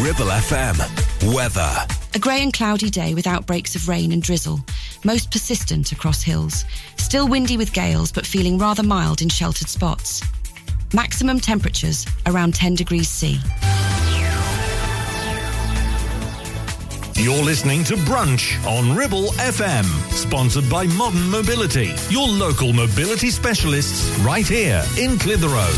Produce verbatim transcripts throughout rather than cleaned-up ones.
Ribble F M. Weather. A grey and cloudy day with outbreaks of rain and drizzle, most persistent across hills. Still windy with gales, but feeling rather mild in sheltered spots. Maximum temperatures around ten degrees C. You're listening to Brunch on Ribble F M, sponsored by Modern Mobility, your local mobility specialists right here in Clitheroe.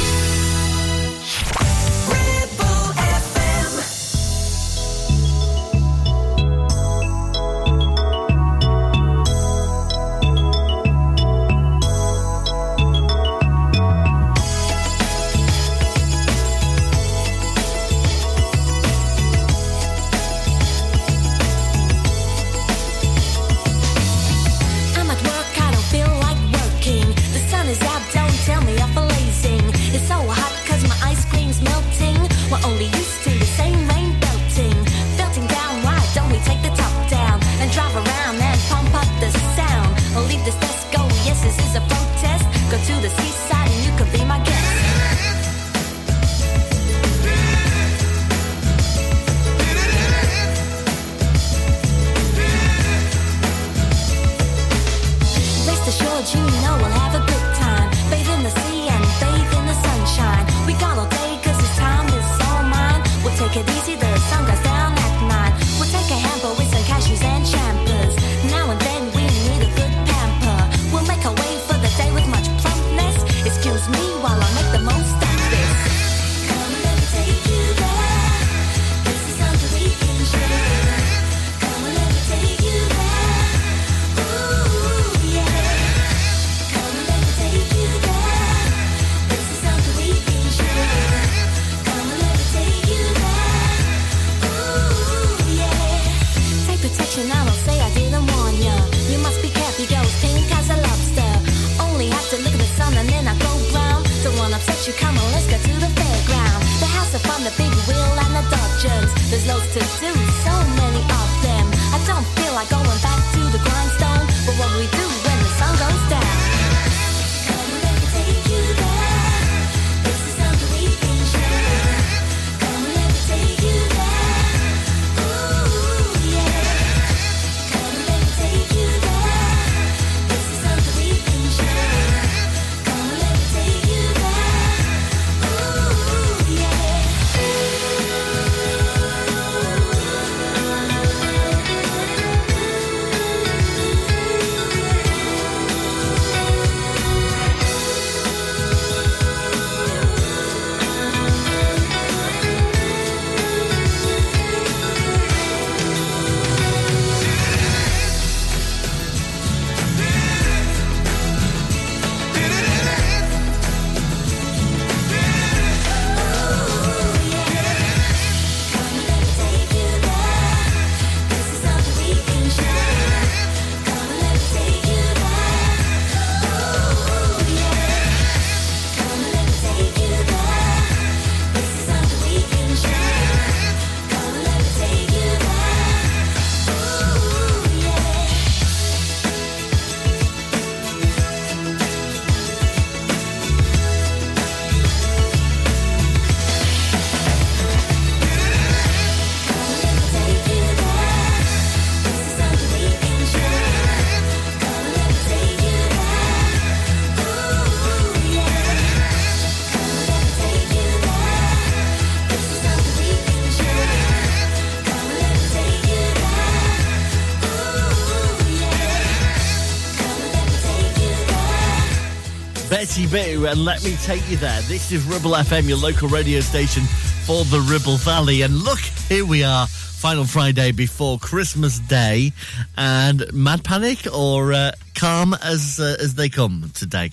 Boo, and let me take you there. This is Ribble F M, your local radio station for the Ribble Valley. And look, here we are, final Friday before Christmas Day, and mad panic or uh, calm as uh, as they come today.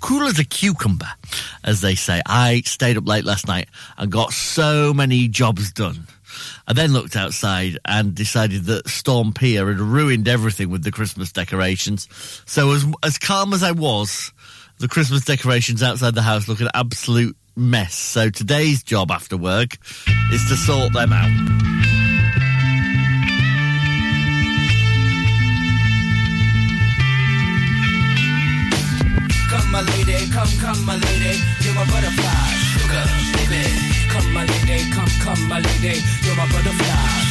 Cool as a cucumber, as they say. I stayed up late last night and got so many jobs done. I then looked outside and decided that Storm Pier had ruined everything with the Christmas decorations. So as as calm as I was, the Christmas decorations outside the house look an absolute mess. So today's job after work is to sort them out. Come, my lady, come, come, my lady, you're my butterfly, sugar, baby. Come come my lady, come, come my lady, you're my butterfly,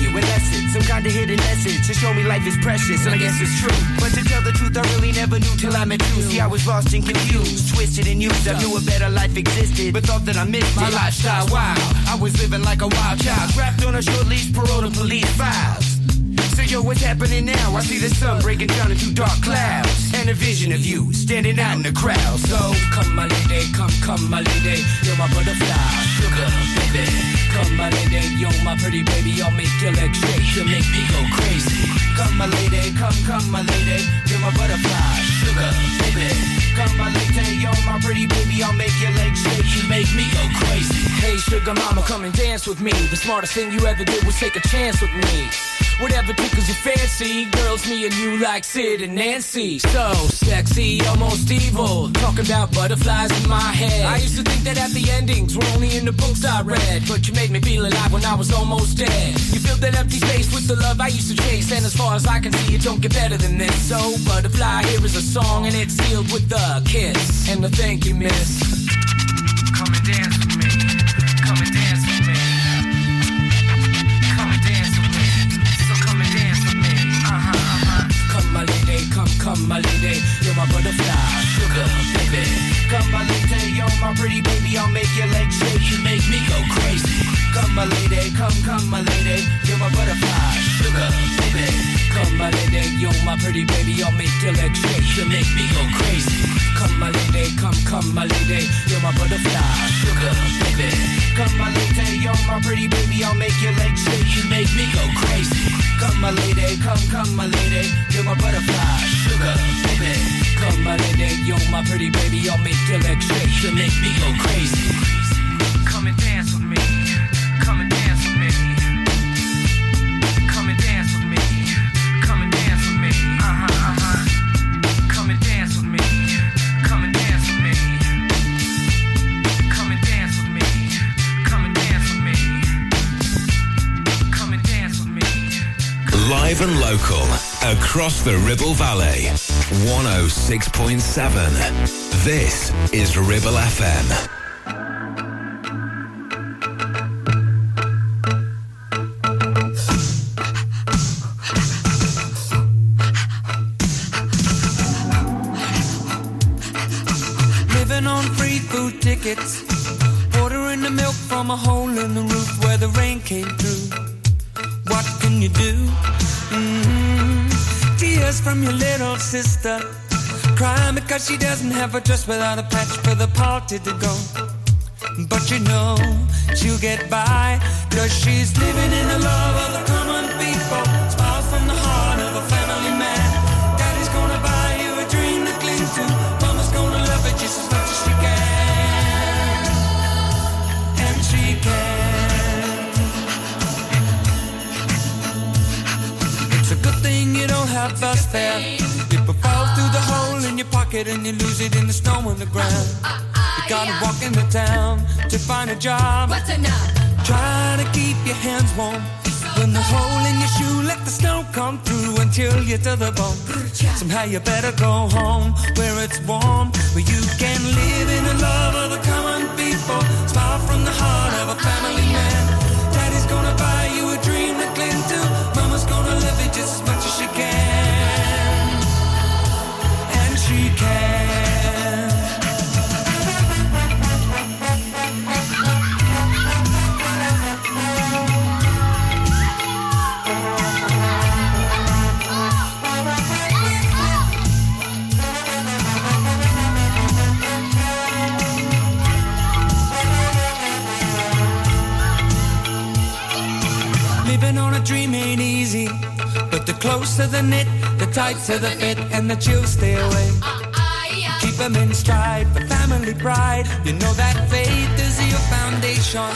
You in essence, some kind of hidden message to show me life is precious, and I guess it's true. But to tell the truth, I really never knew till I met you. See, I was lost and confused, twisted and used. I knew a better life existed, but thought that I missed it. My lifestyle wild, I was living like a wild child, trapped on a short leash, parole to police files. So yo, what's happening now? I see the sun breaking down into dark clouds, and a vision of you standing out in the crowd. So come my lady, come, come my lady, you're my butterfly, sugar, baby. Come my lady, you're my pretty baby, I'll make your legs shake, you'll make me go crazy. Come my lady, come, come my lady, you're my butterfly, sugar, baby. Come my lady, you're my pretty baby, I'll make your legs shake, you make me go crazy. Hey sugar mama, come and dance with me. The smartest thing you ever did was take a chance with me. Whatever tickles your fancy, girls, me and you like Sid and Nancy. So sexy, almost evil, talking about butterflies in my head. I used to think that happy endings were only in the books I read, but you made me feel alive when I was almost dead. You filled that empty space with the love I used to chase, and as far as I can see, it don't get better than this. So butterfly, here is a song, and it's sealed with a kiss and a thank you, miss. Come and dance with me, come and dance with me. Come, come, my lady, you're my butterfly, sugar, baby. Come, my lady, you're my pretty baby, I'll make your legs shake, you make me go crazy. Come, my lady, come, come, my lady, you're my butterfly, sugar, baby. Come, my lady, you're my pretty baby, I'll make your legs shake, you make me go crazy. Come, my lady, come, come, my lady, you're my butterfly, sugar, baby. Come, my lady, you're my pretty baby, I'll make your legs shake, you make me go crazy. Come, my lady, come, come, my lady, you're my butterfly, sugar, baby. Come my lady, you're my pretty baby, I'll make your legs shake, you make me go crazy. Come and dance with me, come and dance with me. Come and dance with me, come and dance with me. Uh-huh, uh-huh. Come and dance with me, come and dance with me. Come and dance with me, come and dance with me. Come and dance with me. Live and local. Across the Ribble Valley, one oh six point seven. This is Ribble F M. Living on free food tickets, ordering the milk from a hole in the roof where the rain came through. What can you do? Mm-hmm. Tears from your little sister, crying because she doesn't have a dress without a patch for the party to go. But you know she'll get by, cause she's living in the love of the common people. Smiles from the heart of a family man. Daddy's gonna buy you a dream to cling to. Mama's gonna love it just as much as she can. And she can. It's a good thing you don't have us there. People fall through the hole in your pocket and you lose it in the snow on the ground. You gotta walk into town to find a job. What's enough? Try to keep your hands warm. When the hole in your shoe, let the snow come through until you're to the bone. Somehow you better go home where it's warm, where you can live in the love of the common people. Smile from the heart of a family man. Daddy's gonna buy you a dream to cling to. Mama's gonna love it just as much as she can. She can. loose are the knit, the tights are the fit, and the chills stay away. Keep them in stride for family pride. You know that faith is your foundation.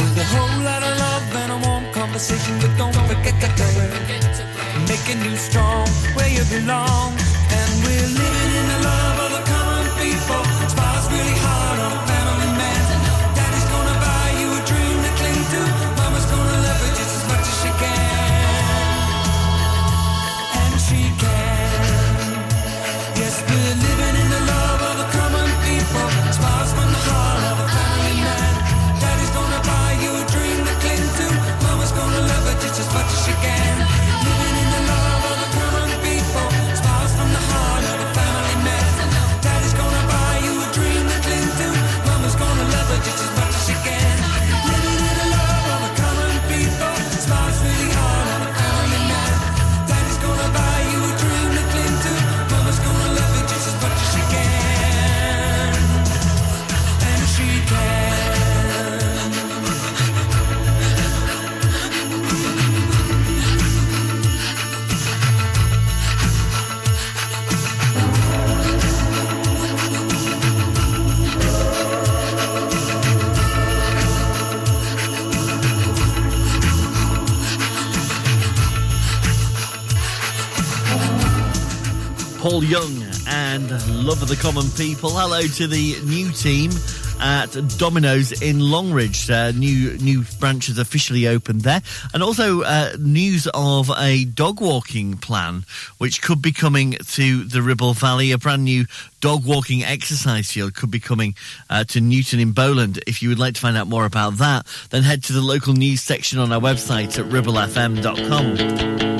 With a whole lot of love and a warm conversation, but don't forget to go in, making you strong where you belong. And we're living in the love of the common people. Spies really hard on a family man. Daddy's gonna buy you a dream to cling to. Mama's gonna love you just as much as she can. And she can. Yes, we're living in the love of the common people. Spies from the heart of a family man. Daddy's gonna buy you a dream to cling to. Mama's gonna love you just as much as she can. Living in the love of the common people. Spies from the heart of a family man. Daddy's gonna buy you a dream to cling to. Mama's gonna love you just as much as she can. Living in the love of the common people. Spies really hard on a family man. Daddy's gonna buy you a dream to cling to. Mama's gonna love you just as much as she can. And she can. Paul Young and Love of the Common People. Hello to the new team at Domino's in Longridge. Uh, new new branch has officially opened there. And also uh, news of a dog walking plan, which could be coming to the Ribble Valley. A brand new dog walking exercise field could be coming uh, to Newton in Bowland. If you would like to find out more about that, then head to the local news section on our website at ribble f m dot com.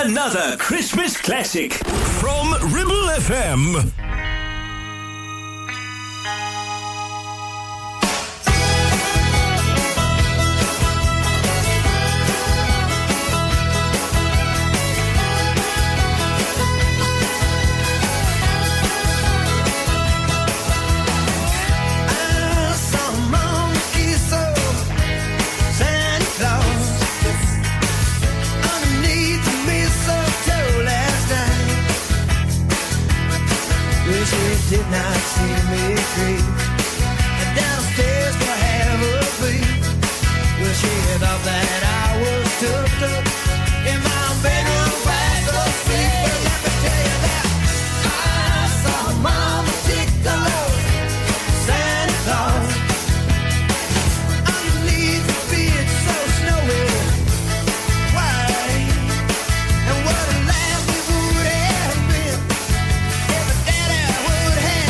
another Christmas classic from Ribble F M. Did not see me creep downstairs to have a beat. Well, she thought that I was tucked up in my bedroom fast asleep. But let me tell you that I saw Mama take the Lord Santa Claus underneath the beard so snowy white. And what a laugh we would have been if a daddy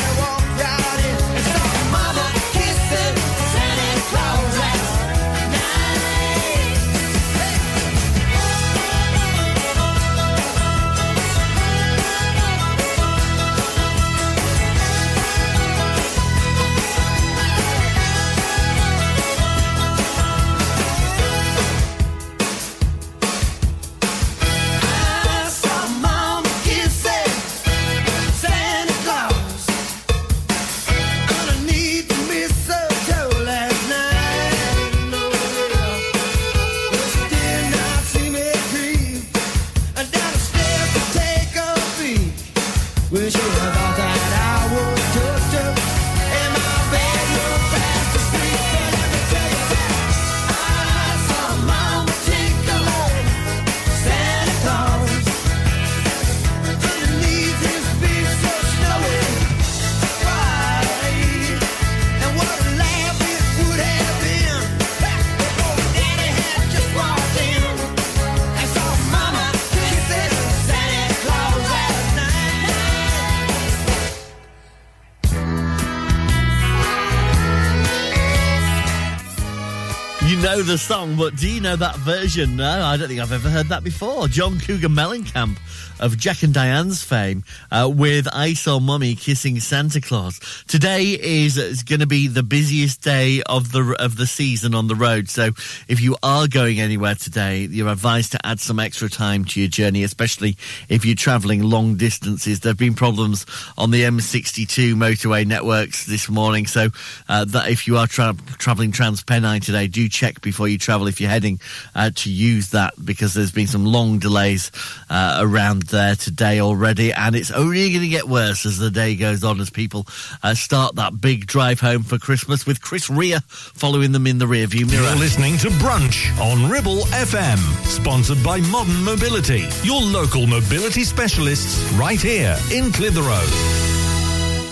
the song, but do you know that version? No, I don't think I've ever heard that before. John Cougar Mellencamp of Jack and Diane's fame uh, with I Saw Mummy Kissing Santa Claus. Today is, is going to be the busiest day of the of the season on the road, so if you are going anywhere today, you're advised to add some extra time to your journey, especially if you're travelling long distances. There have been problems on the M sixty-two motorway networks this morning, so uh, that if you are tra- travelling Trans-Pennine today, do check before you travel if you're heading uh, to use that, because there's been some long delays uh, around there today already, and it's only going to get worse as the day goes on, as people uh, start that big drive home for Christmas, with Chris Rea following them in the rearview mirror. You're listening to Brunch on Ribble F M, sponsored by Modern Mobility, your local mobility specialists right here in Clitheroe.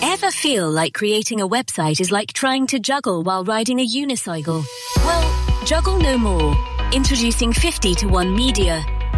Ever feel like creating a website is like trying to juggle while riding a unicycle? Well, juggle no more. Introducing fifty to one Media.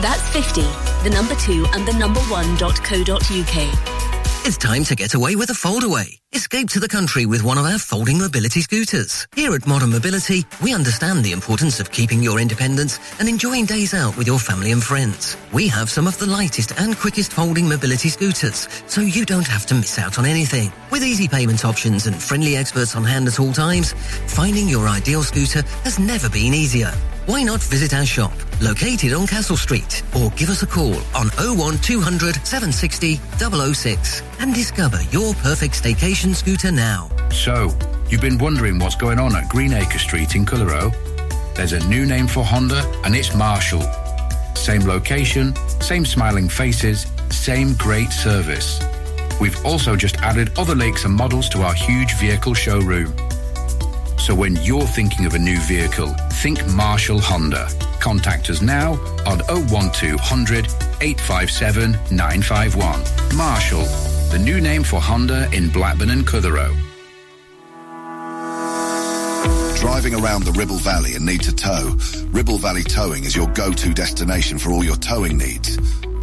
That's fifty, the number two and the number one dot co dot uk. It's time to get away with a foldaway. Escape to the country with one of our folding mobility scooters. Here at Modern Mobility, we understand the importance of keeping your independence and enjoying days out with your family and friends. We have some of the lightest and quickest folding mobility scooters, so you don't have to miss out on anything. With easy payment options and friendly experts on hand at all times, finding your ideal scooter has never been easier. Why not visit our shop, located on Castle Street, or give us a call on oh one two hundred seven sixty oh oh six and discover your perfect staycation scooter now. So, you've been wondering what's going on at Greenacre Street in Clitheroe? There's a new name for Honda, and it's Marshall. Same location, same smiling faces, same great service. We've also just added other lakes and models to our huge vehicle showroom. So when you're thinking of a new vehicle, think Marshall Honda. Contact us now on oh one two hundred, eight five seven, nine five one. Marshall, the new name for Honda in Blackburn and Cutheroe. Driving around the Ribble Valley and need to tow? Ribble Valley Towing is your go-to destination for all your towing needs.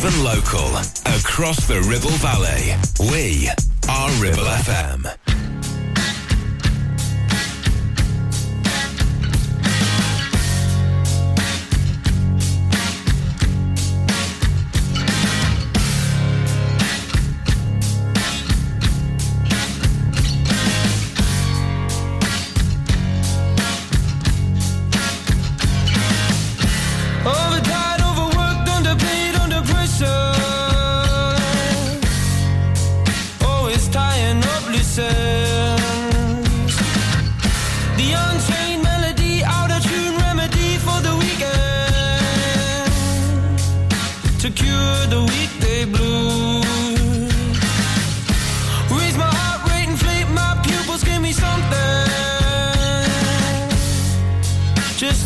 And local, across the Ribble Valley, we are Ribble F M.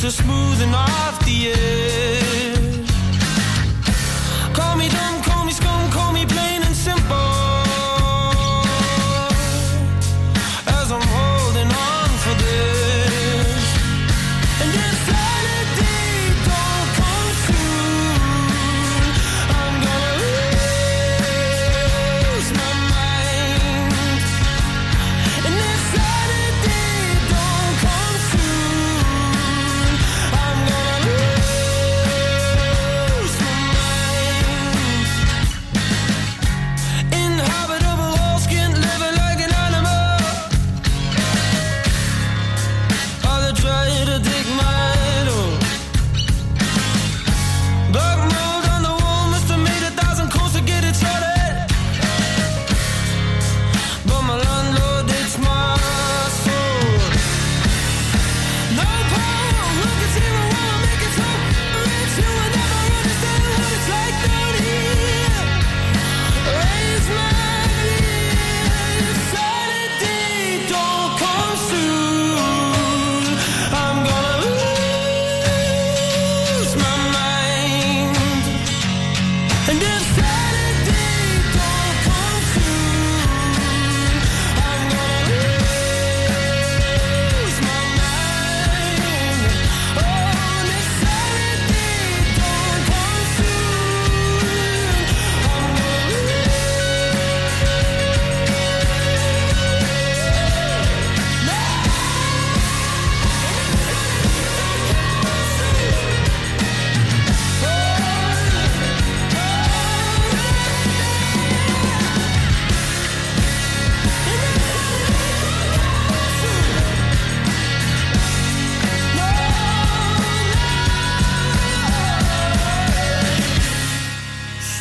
to smoothing off the edge. Call me dumb, call me scum, call me plain and simple, as I'm holding on for this. And if sanity don't come soon, I'm gonna lose my mind. And if sanity don't come soon, I'm gonna lose my mind. Inhabitable whole skin, living like an animal. All that try to dig my idol. Black mold on the wall must have made a thousand calls to get it started. But my landlord, it's my soul. No power, look, it's here, I wanna make it so rich. You will never understand what it's like down here. Raise my ear, if sanity don't come soon, I'm gonna lose my mind. And if sanity don't come soon, I'm gonna lose my mind. Oh, and if sanity don't come soon, I'm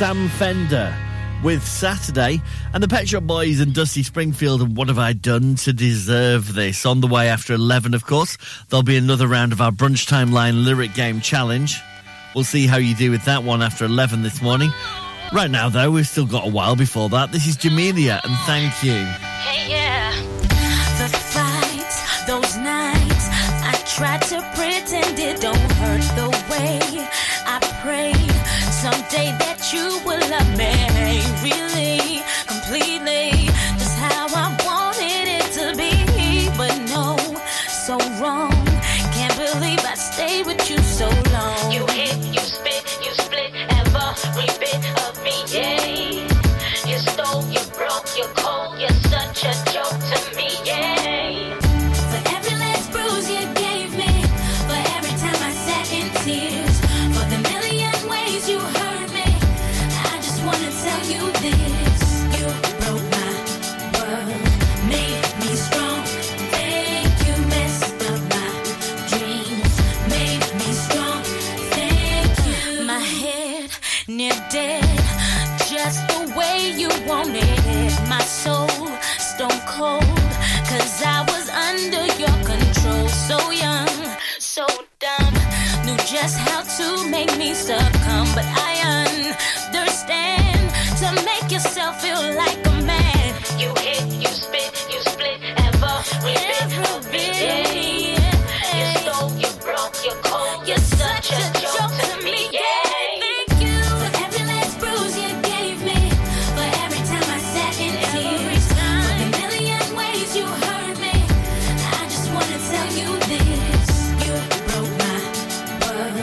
Sam Fender with Saturday, and the Pet Shop Boys and Dusty Springfield and What Have I Done to Deserve This. On the way after eleven, of course, there'll be another round of our Brunch Timeline Lyric Game Challenge. We'll see how you do with that one after eleven this morning. Right now, though, we've still got a while before that. This is Jamelia and Thank You. Hey, yeah. The fights, those nights, I tried to pretend it don't hurt the way I prayed. Someday that you will love me, really, completely, just how I wanted it to be. But no, so wrong, can't believe I stayed with you so long. You hit, you spit, you split every bit of me, yeah. You stole, you broke, you're cold, you're such a joke to me, yeah. For every last bruise you gave me, for every time I sat in tears, you hurt me, I just want to tell you this. You broke my world, made me strong. Thank you, messed up my dreams, made me strong. Thank you. My head near dead, just the way you wanted it. My soul stone cold, 'cause I was under your control. So young, so dumb, knew just how to make me succumb, but I understand to make yourself feel like a man. You hit, you spit, you split every bit of me. Yeah. You stole, you broke, you're cold, you're such a joke to me. Yeah. Thank you for every last bruise you gave me, for every time I sat in tears, for the million ways you hurt me. I just wanna tell you this. You broke my world.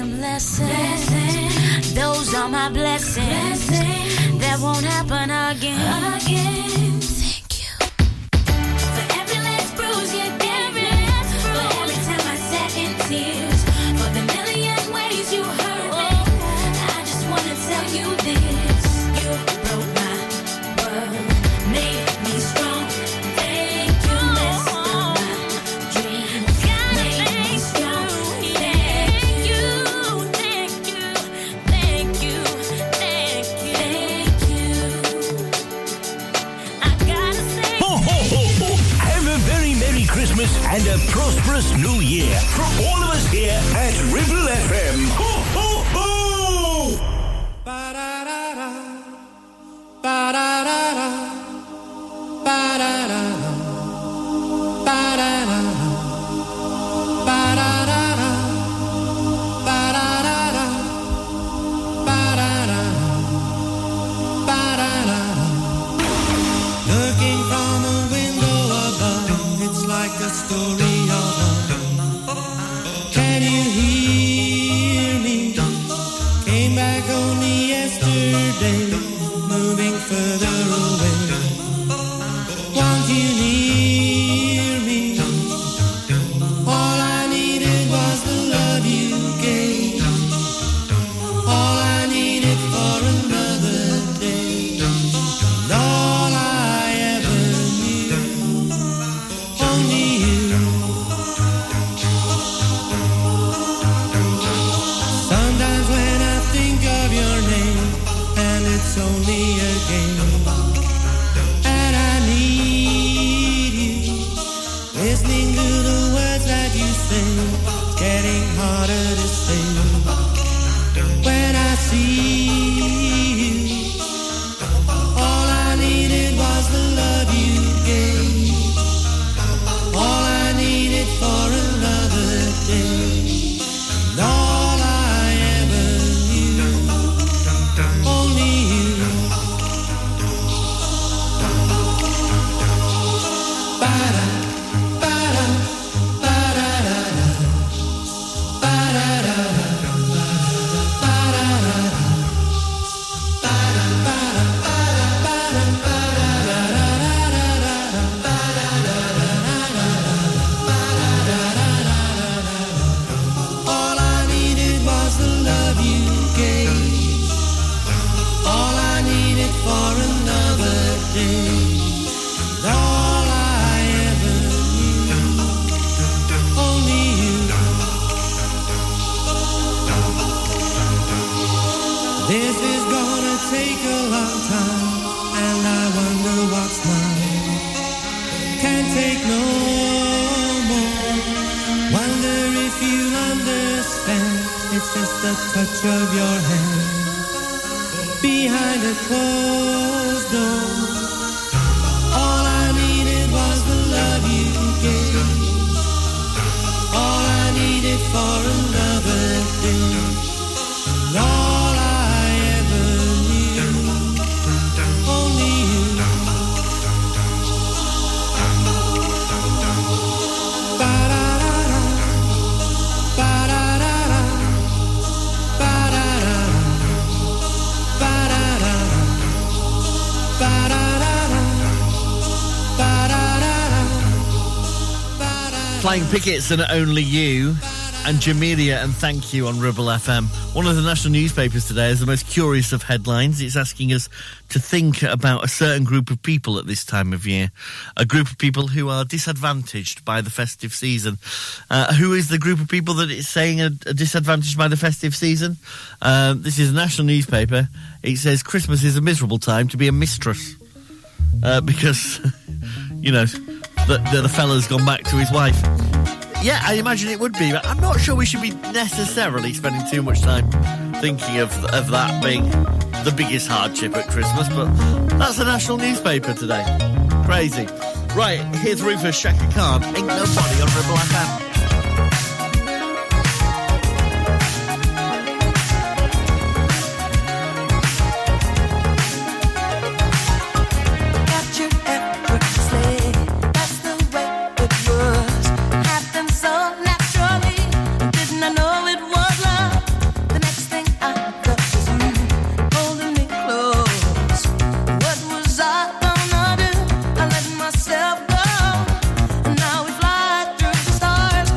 Blessings. Those are my blessings. blessings. That won't happen again. again. Thank you. For every last bruise you gave me, for every time I sat in tears, for the million ways you hurt me. I just want to tell you this. You broke my world, made me strong. Thank you, messed up my dreams, made me strong. Christmas and a prosperous new year from all of us here at Ribble F M. Ho, ho, ho! Ba-da-da-da. Ba-da-da-da. Ba-da-da-da. Ba-da-da-da. Ba-da-da-da. Ba-da-da-da. Ba-da-da-da. Ba-da-da-da. Looking from a window above, it's like a story of love. Can you hear me? Came back only yesterday, moving further away. Won't you hear me? All I needed was the love you gave. All I needed for another day. All I ever knew, only you. Sometimes when I think of your name, and it's only a game. Getting harder to sing when I see you. All I needed was the love you gave. All I needed for another day. And all I ever knew, only you. Ba-da, ba-da. Take a long time, and I wonder what's mine. Can't take no more. Wonder if you understand. It's just the touch of your hand behind a closed door. All I needed was the love you gave. All I needed for another day. No. Flying Pickets and Only You, and Jamelia and Thank You on Ribble F M. One of the national newspapers today is the most curious of headlines. It's asking us to think about a certain group of people at this time of year, a group of people who are disadvantaged by the festive season. Uh, who is the group of people that it's saying are disadvantaged by the festive season? Uh, this is a national newspaper. It says Christmas is a miserable time to be a mistress uh, because, you know... that the fella's gone back to his wife. Yeah, I imagine it would be, but I'm not sure we should be necessarily spending too much time thinking of, of that being the biggest hardship at Christmas, but that's the national newspaper today. Crazy. Right, here's Rufus Shaka Khan, Ain't Nobody on Ribble F M. Myself go, and now we fly through the stars.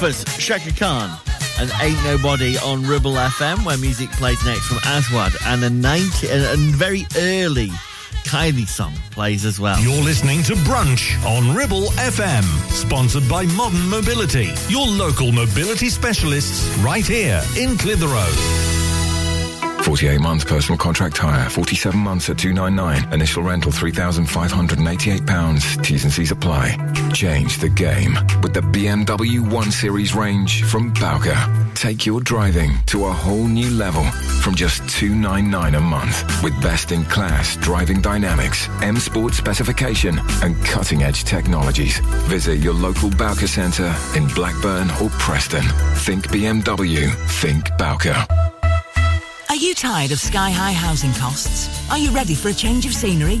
Memphis, Shaka Khan, and Ain't Nobody on Ribble F M, where music plays next from Aswad, and a, ninety, a, a very early Kylie song plays as well. You're listening to Brunch on Ribble F M, sponsored by Modern Mobility, your local mobility specialists right here in Clitheroe. forty-eight months personal contract hire, forty-seven months at two ninety-nine, initial rental three thousand five hundred eighty-eight pounds, T's and C's apply. Change the game with the B M W one series range from Bowker. Take your driving to a whole new level from just two ninety-nine a month, with best-in-class driving dynamics, M-Sport specification and cutting-edge technologies. Visit your local Bowker centre in Blackburn or Preston. Think B M W, think Bowker. Are you tired of sky-high housing costs? Are you ready for a change of scenery?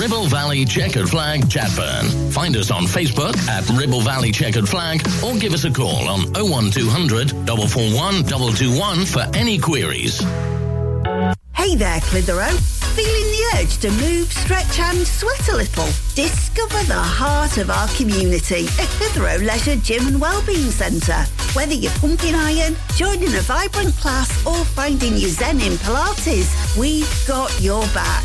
Ribble Valley Checkered Flag, Chatburn. Find us on Facebook at Ribble Valley Checkered Flag or give us a call on oh one two hundred, four four one, two two one for any queries. Hey there, Clitheroe. Feeling the urge to move, stretch and sweat a little? Discover the heart of our community at Clitheroe Leisure Gym and Wellbeing Centre. Whether you're pumping iron, joining a vibrant class or finding your zen in Pilates, we've got your back.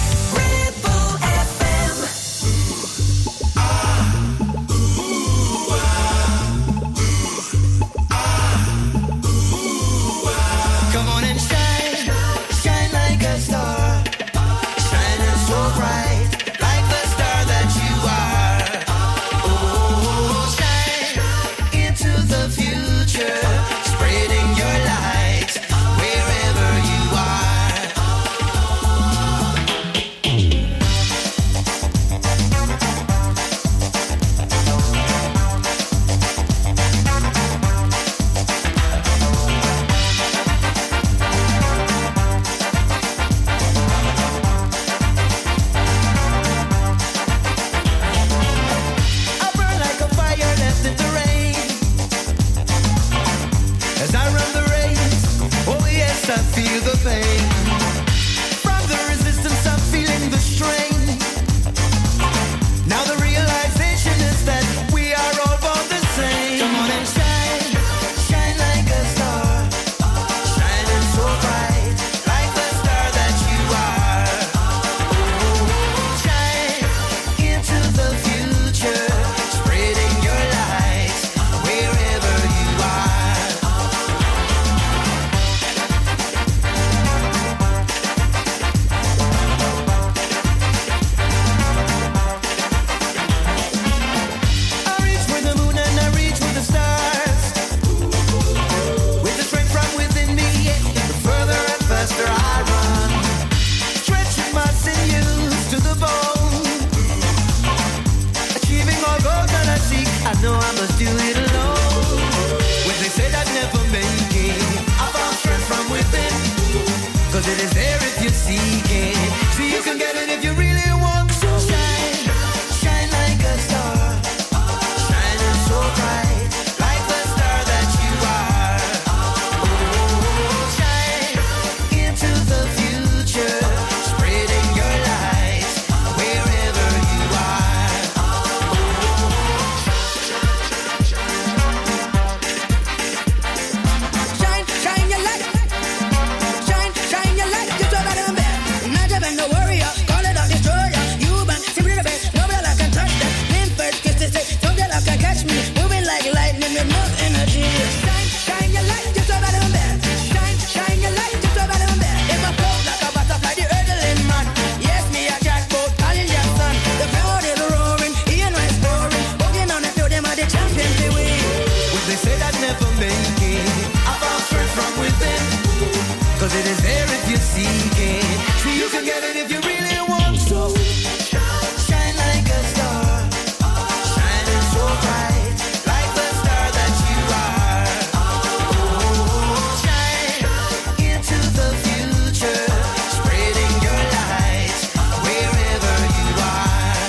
Ribble F M. Ooh, ah, ooh, ah, ooh, ah, ooh, ah. Come on and shine, shine like a star. Shining so bright, like the star that you are. Oh, shine into the future, spreading your light wherever you are. it is there if you seek it. So you can get it if you really want to. Shine like a star, shining so bright, like the star that you are. Shine into the future, spreading your light wherever you are.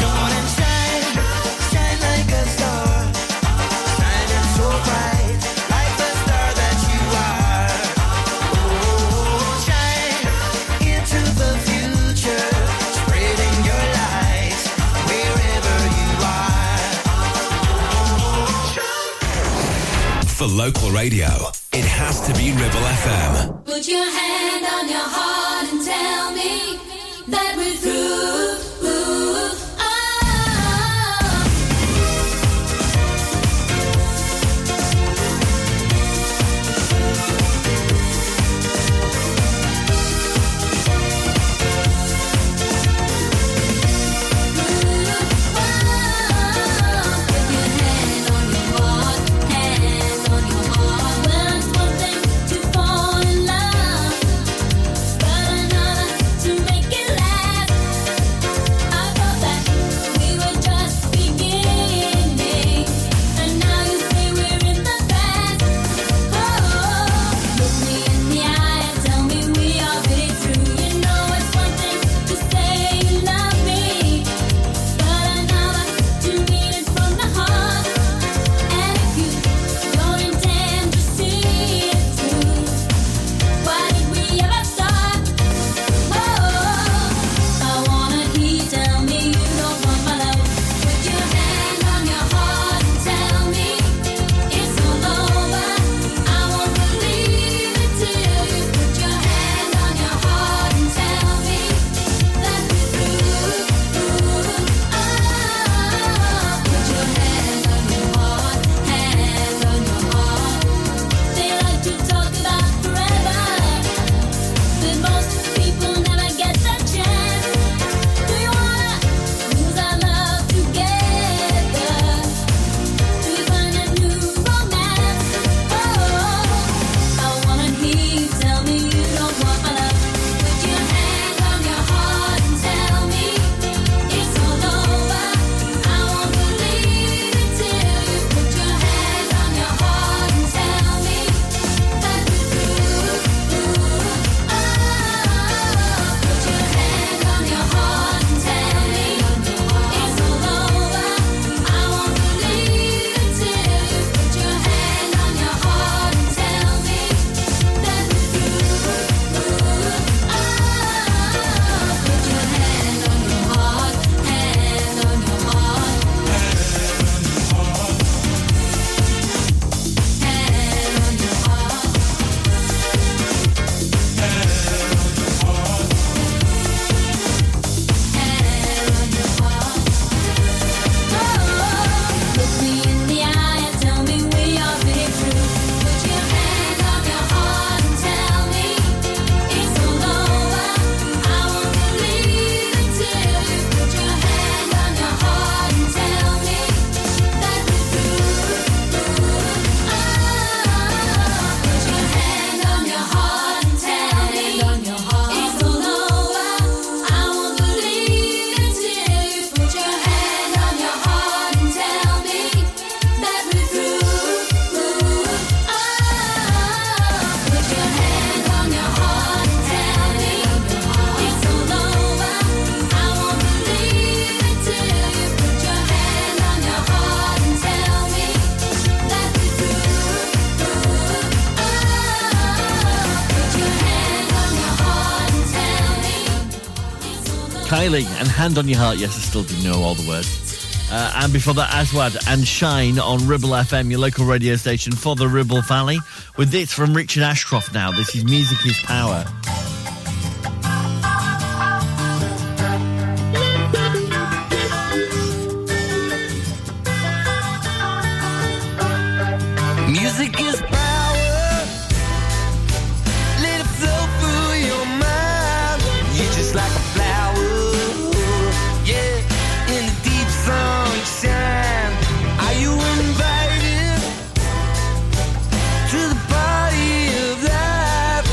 Come on and shine, shine like a star, shining so bright. For local radio, it has to be Ribble F M. Put your hand on your heart and tell me that we're through. Ooh, and Hand on Your Heart. Yes, I still didn't know all the words. Uh, and before that, Aswad and Shine on Ribble F M, your local radio station for the Ribble Valley. With this from Richard Ashcroft now. This is Music is Power. Music is power. Let it flow through your mind. You're just like a to the body of life.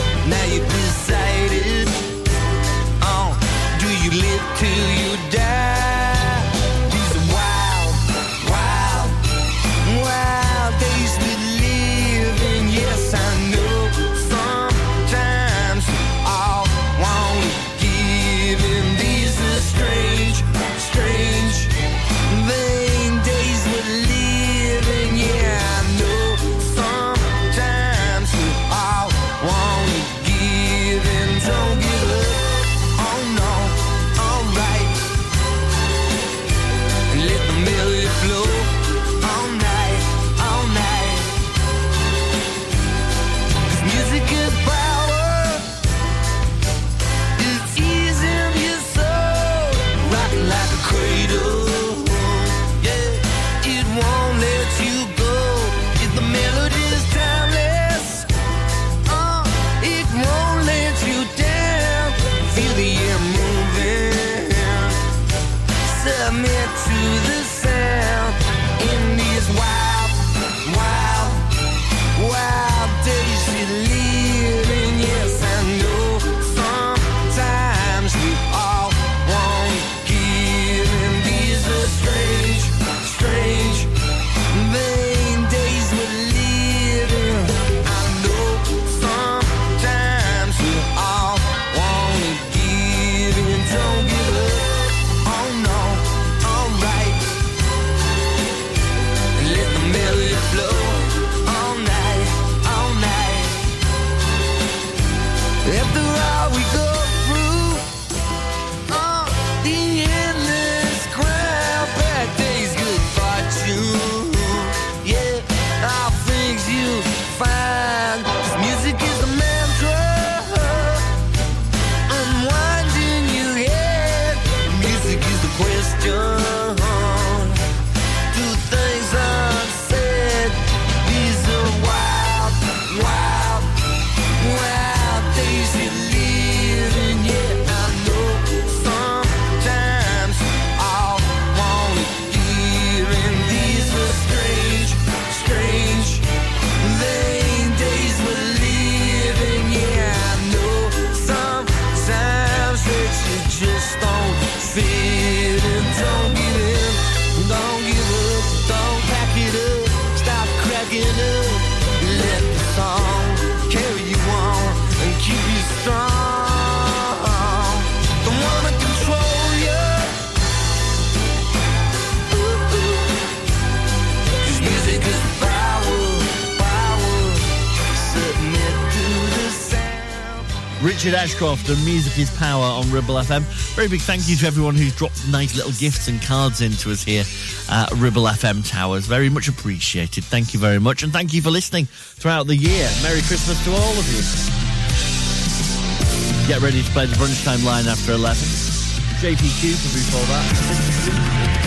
After all we go through, oh, the endless crowd, bad days, good fortune. Yeah, all things you find. This music is a mantra, unwinding your head. Music is the question. Richard Ashcroft and Music is Power on Ribble F M. Very big thank you to everyone who's dropped nice little gifts and cards into us here at Ribble F M Towers. Very much appreciated. Thank you very much. And thank you for listening throughout the year. Merry Christmas to all of you. Get ready to play the brunch time line after eleven. J P Q for before that.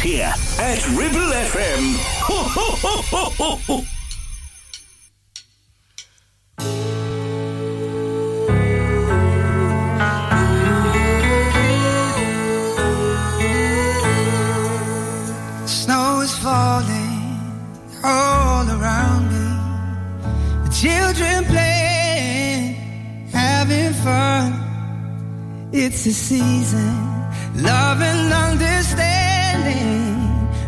Here at Ribble F M. Ho, ho, ho, ho, ho, ho. It's a season, love and understanding.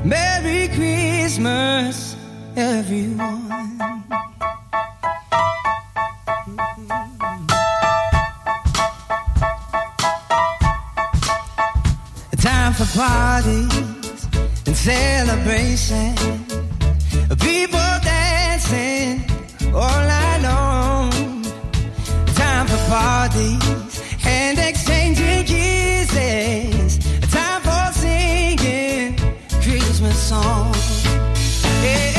Merry Christmas, everyone. Time for parties and celebration. People dancing all alone. Time for parties and exchanging kisses. Time for singing Christmas songs. Yeah.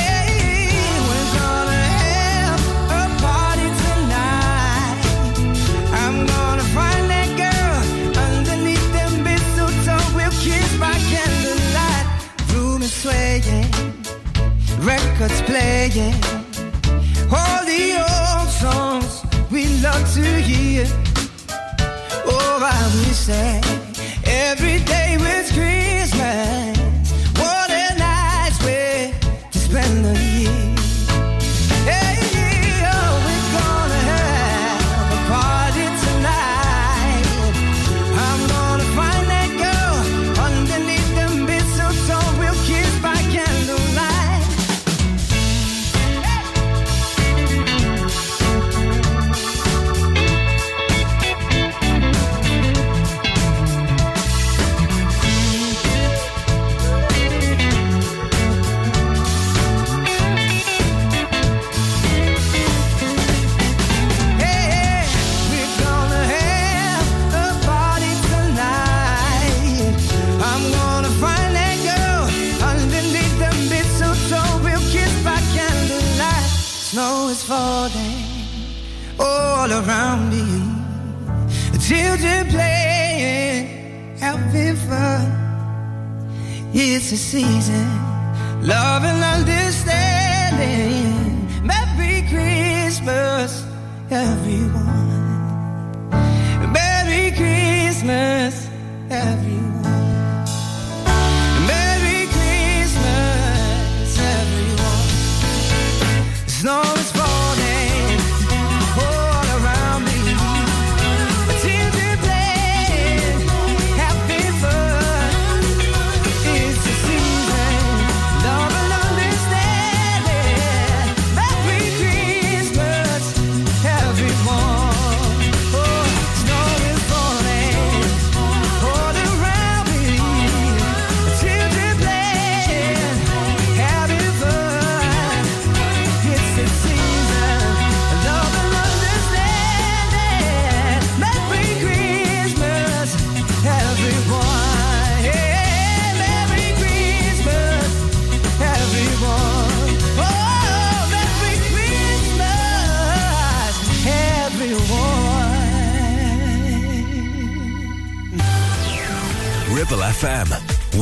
Records playing all the old songs we love to hear. Oh, I will say every day was Christmas. What a nice way to spend the year. Hey, oh, we're gonna have a party tonight. I'm gonna find that girl underneath the mistletoe. We'll kiss by candlelight. All around me, children playing, having fun. It's a season, love and understanding. Merry Christmas, everyone. Merry Christmas, everyone. Merry Christmas, everyone. Snow is falling F M.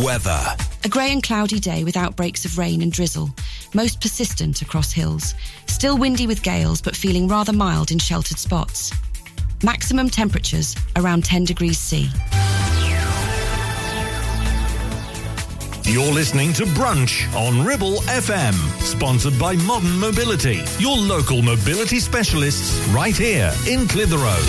Weather. A grey and cloudy day with outbreaks of rain and drizzle, most persistent across hills. Still windy with gales, but feeling rather mild in sheltered spots. Maximum temperatures around ten degrees C. You're listening to Brunch on Ribble F M, sponsored by Modern Mobility, your local mobility specialists right here in Clitheroe.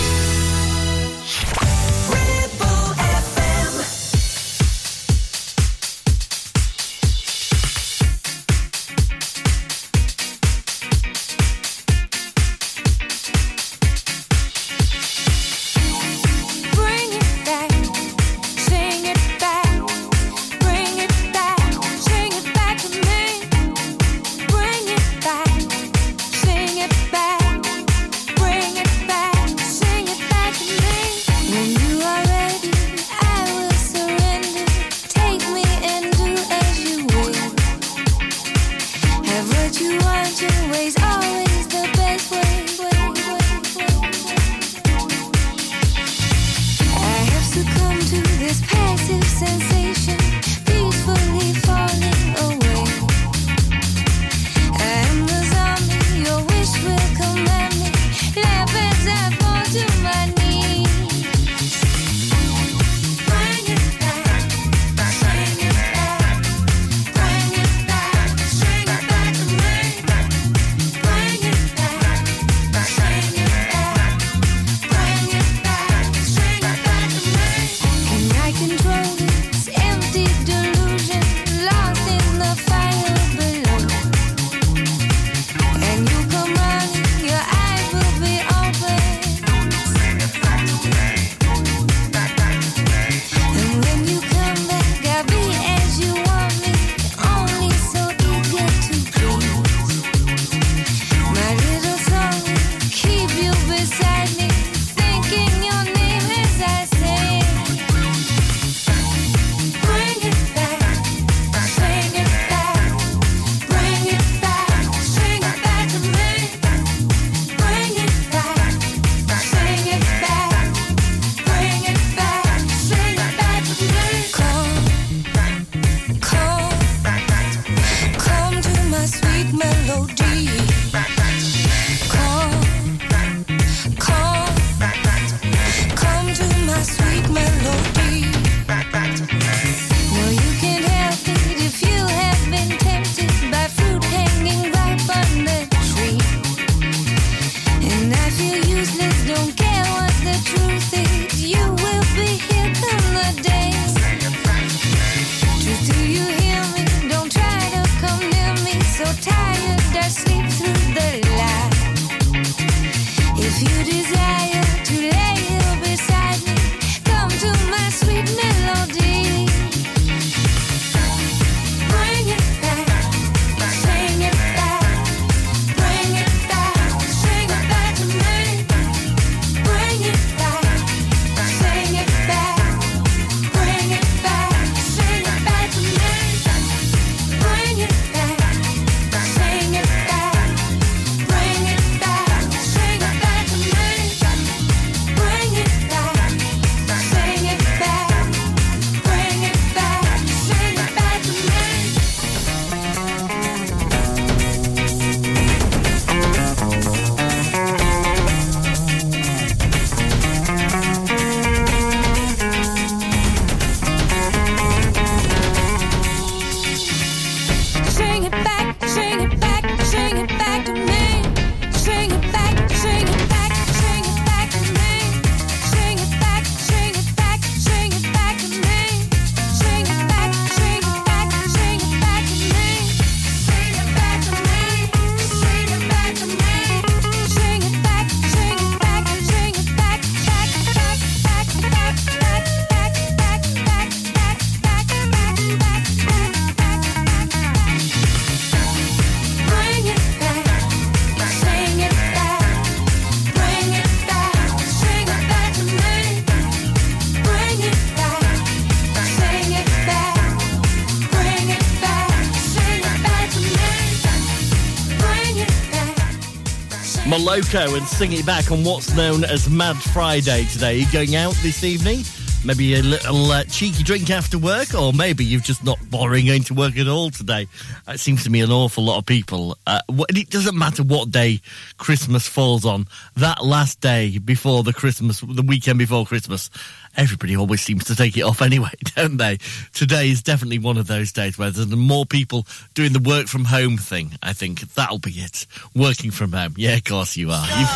Moloko and Sing It Back on what's known as Mad Friday today. Going out this evening? Maybe a little uh, cheeky drink after work, or maybe you're just not bothering going to work at all today. It seems to me an awful lot of people. Uh, it doesn't matter what day Christmas falls on. That last day before the Christmas, the weekend before Christmas, everybody always seems to take it off anyway, don't they? Today is definitely one of those days where there's more people doing the work from home thing. I think that'll be it. Working from home. Yeah, of course you are. You've,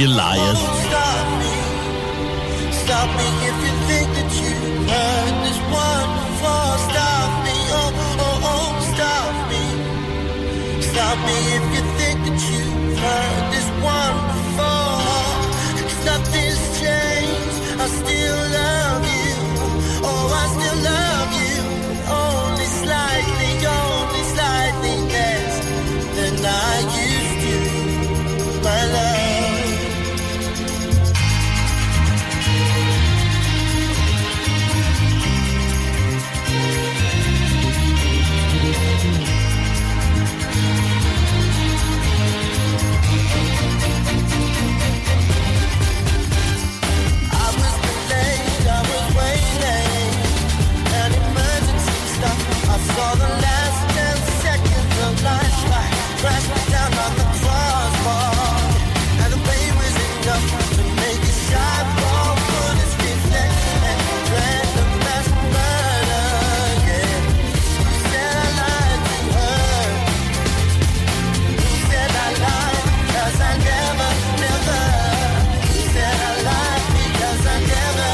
you're liars. Stop me if you think that you heard this one before. Stop me, oh, oh, oh, stop me. Stop me if you think that you heard this one before. Nothing's changed, I still love you. Oh, I still love you. Only slightly, only slightly less than I used to, my love. Saw the last ten seconds of life fly, crashing down on the crossbar, and the pain was enough to make a shot fall, put its reflection and dread the mass murder again. Who said I lied to her? Who said I lied? Because I never, never. Who said I lied? Because I never.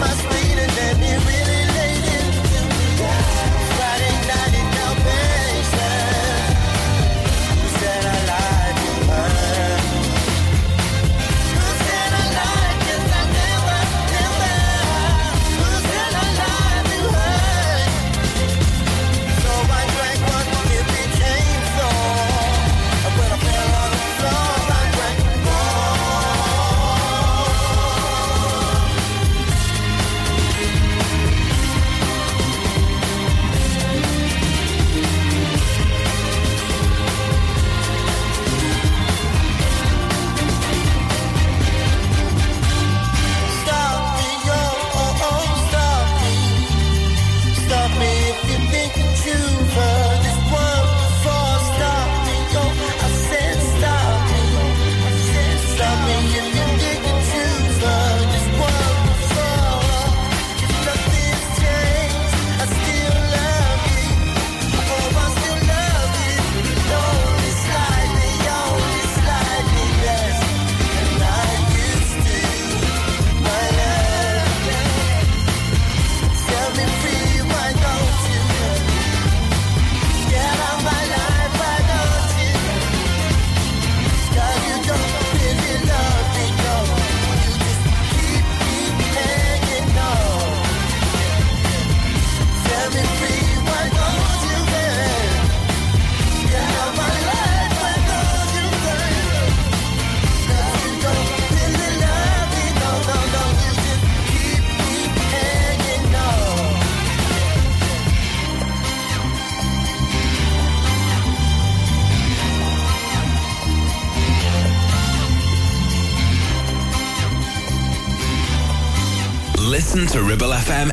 My speed and then it really laid into me. Friday night in Alberta. Who said I lied to her? Who said I lied? Yes, I never, never. Who said I lied to her? So I drank one, it became four. And when I fell on the floor, I drank more. To Ribble F M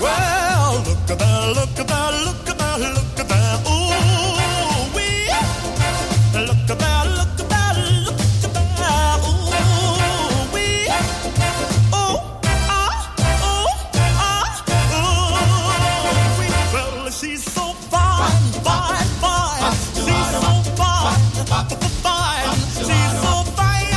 Well, look at that, look at that, look at that, look at that. Ooh, wee. Look at that, look at that, look at that. Ooh, wee. Oh. She's so fine, fine, fine. She's so fine, fine. She's so fine.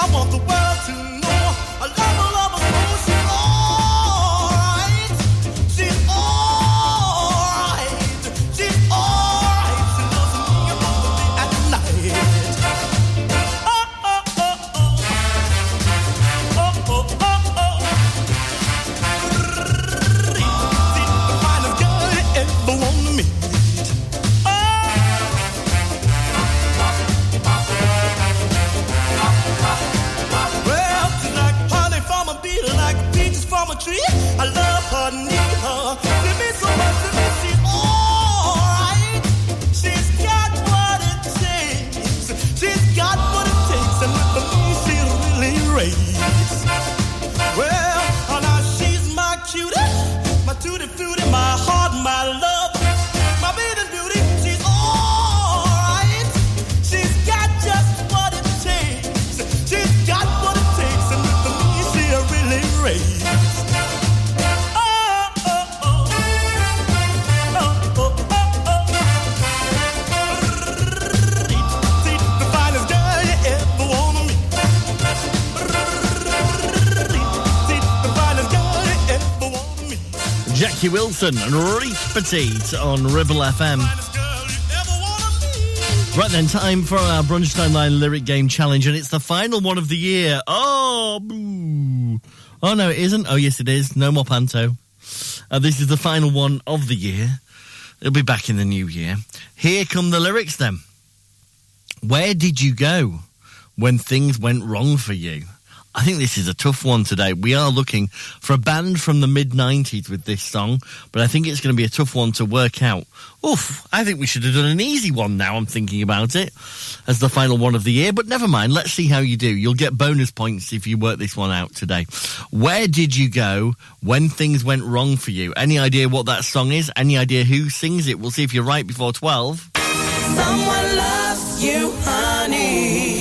I want the world to know a level of a soul. She's alright. She's alright. She's alright. She loves me all day and night. Oh oh oh oh. Oh oh oh oh. She's the finest girl you ever want to meet. From a tree, I love her, need her. She means so much to me. She's alright. She's got what it takes. She's got what it takes, and with me, she really raves. Well, oh, now she's my cutie, my tutti frutti, my heart, my love, my beating beauty. She's alright. She's got just what it takes. She's got what it takes, and with me, she really raves. Jackie Wilson and Reese Petite on Ribble F M. Right then, time for our Brunch Timeline Lyric Game Challenge, and it's the final one of the year. Oh, boo. Oh, no, it isn't. Oh, yes, it is. No more panto. Uh, this is the final one of the year. It'll be back in the new year. Here come the lyrics, then. Where did you go when things went wrong for you? I think this is a tough one today. We are looking for a band from the mid nineties with this song, but I think it's going to be a tough one to work out. Oof, I think we should have done an easy one now I'm thinking about it as the final one of the year, but never mind. Let's see how you do. You'll get bonus points if you work this one out today. Where did you go when things went wrong for you? Any idea what that song is? Any idea who sings it? We'll see if you're right before twelve. Someone loves you, honey.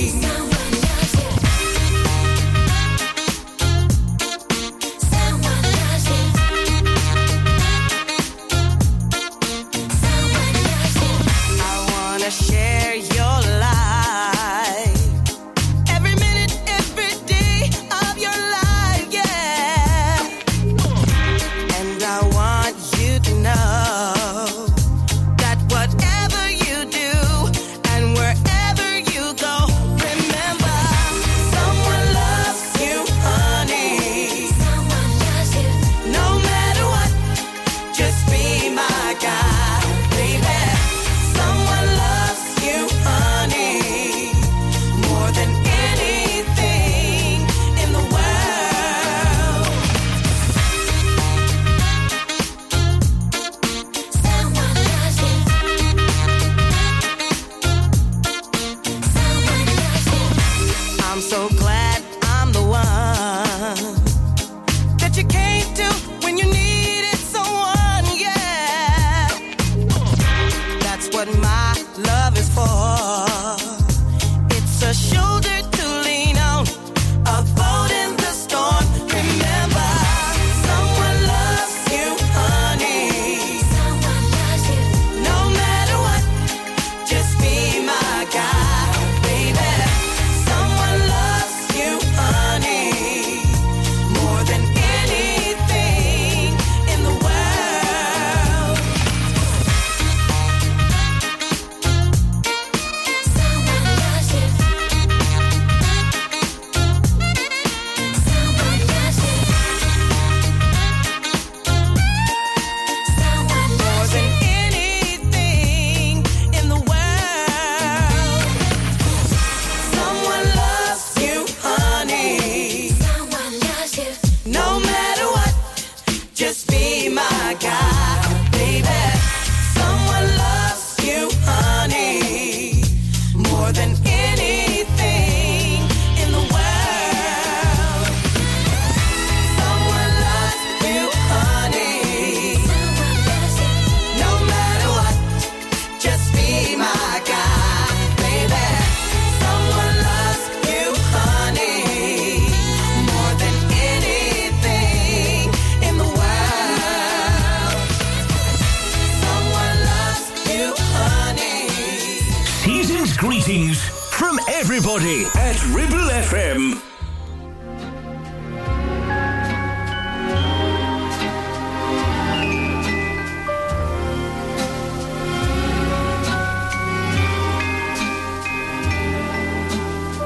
everybody at Ribble F M.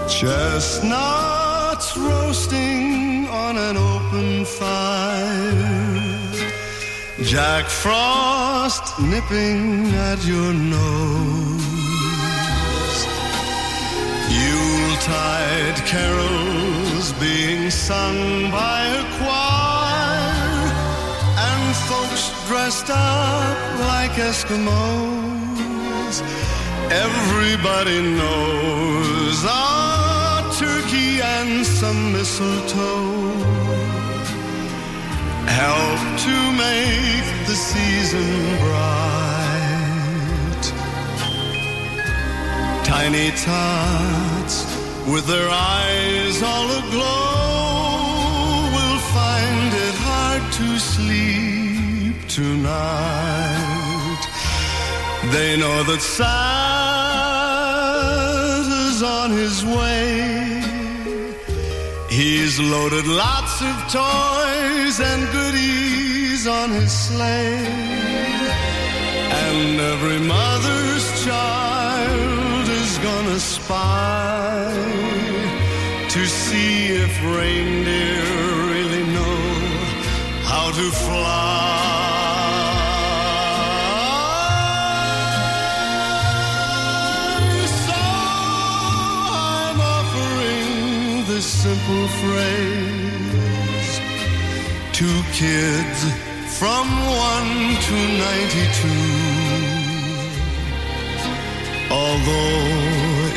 Chestnuts roasting on an open fire, Jack Frost nipping at your nose, Yuletide carols being sung by a choir, and folks dressed up like Eskimos. Everybody knows our turkey and some mistletoe help to make the season bright. Tiny tots with their eyes all aglow will find it hard to sleep tonight. They know that Santa's on his way. He's loaded lots of toys and goodies on his sleigh, and every mother's child is gonna spy to see if reindeer really know how to fly. So I'm offering this simple phrase to kids from one to ninety-two. Although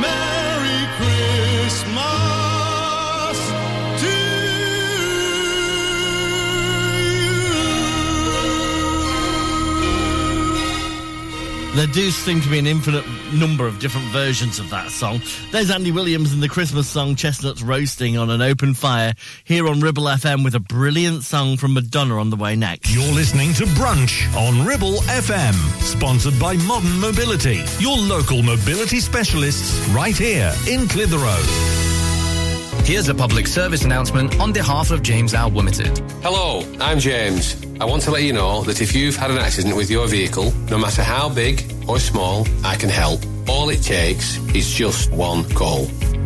Merry Christmas. There do seem to be an infinite number of different versions of that song. There's Andy Williams and the Christmas song Chestnuts Roasting on an Open Fire here on Ribble F M with a brilliant song from Madonna on the way next. You're listening to Brunch on Ribble F M, sponsored by Modern Mobility, your local mobility specialists right here in Clitheroe. Here's a public service announcement on behalf of James Howe Limited. Hello, I'm James. I want to let you know that if you've had an accident with your vehicle, no matter how big or small, I can help. All it takes is just one call.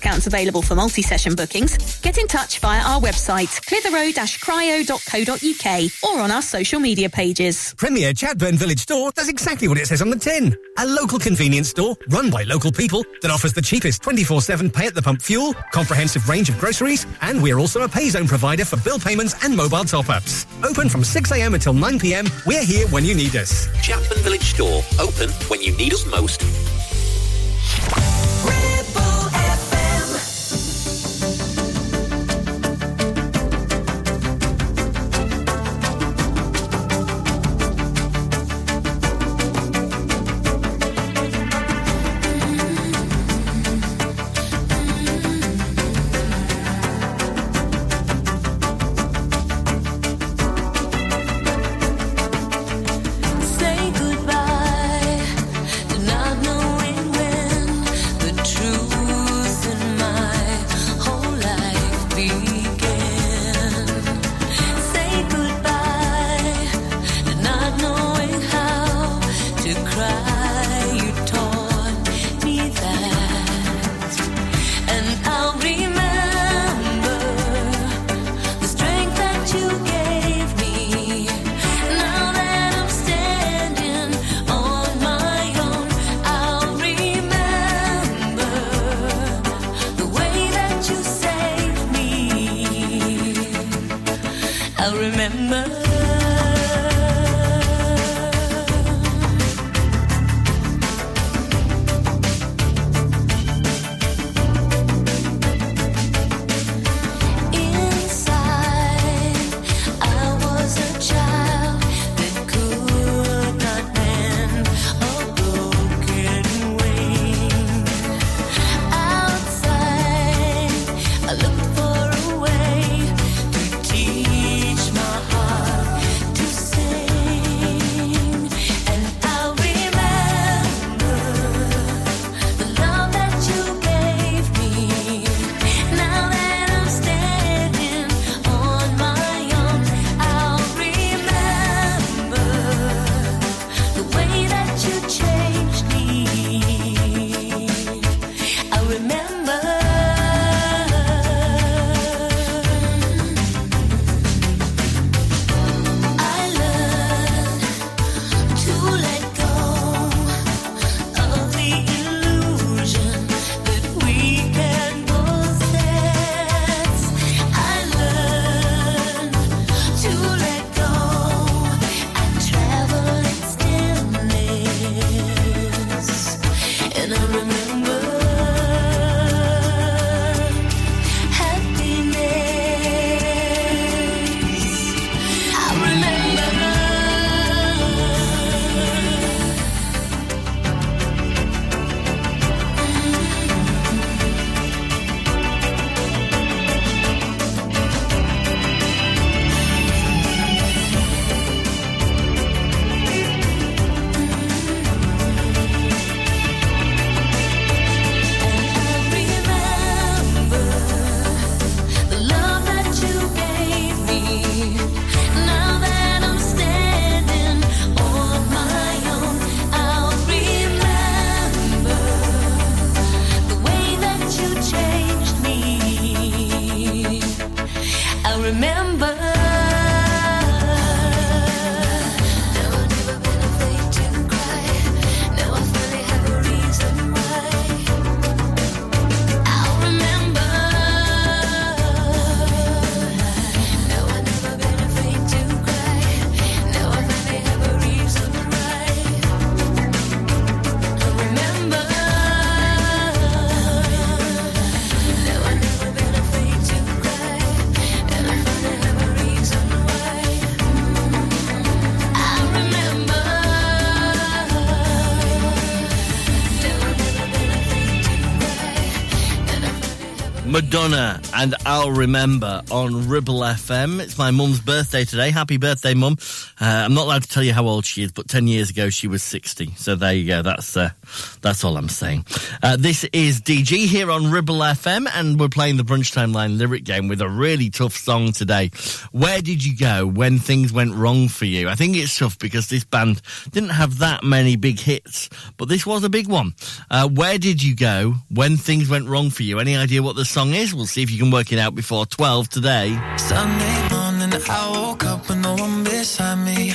discounts available for multi-session bookings, get in touch via our website, clitheroe dash cryo dot co dot uk, or on our social media pages. Premier Chadburn Village Store does exactly what it says on the tin. A local convenience store run by local people that offers the cheapest twenty-four seven pay at the pump fuel, comprehensive range of groceries, and we're also a pay zone provider for bill payments and mobile top-ups. Open from six a m until nine p m, we're here when you need us. Chapman Village Store, open when you need us most. Madonna and I'll Remember on Ribble F M. It's my mum's birthday today. Happy birthday, mum. Uh, I'm not allowed to tell you how old she is, but ten years ago she was sixty. So there you go. That's uh, that's all I'm saying. Uh, this is D G here on Ribble F M, and we're playing the Brunch Timeline lyric game with a really tough song today. Where did you go when things went wrong for you? I think it's tough because this band didn't have that many big hits, but this was a big one. Uh, where did you go when things went wrong for you? Any idea what the song is? We'll see if you can work it out before twelve today. Sunday morning, I woke up with no one beside me,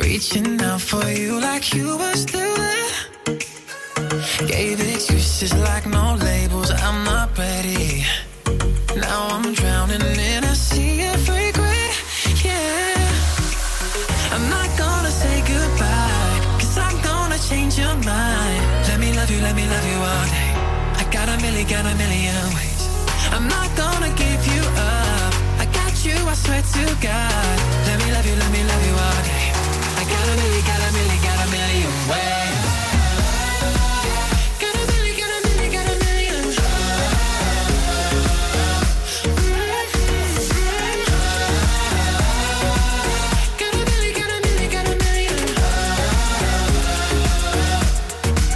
reaching out for you like you were still there. Gave excuses like no labels, I'm not ready. Now I'm drowning in a sea of regret, yeah. I'm not gonna say goodbye, 'cause I'm gonna change your mind. Let me love you, let me love you all day. I got a million, got a million ways. I'm not gonna give you up. I got you, I swear to God. Let me love you, let me love you all day. I got a million, got a million, got a million ways. Got a million, got a million, got a million. Got a million, got a million, got a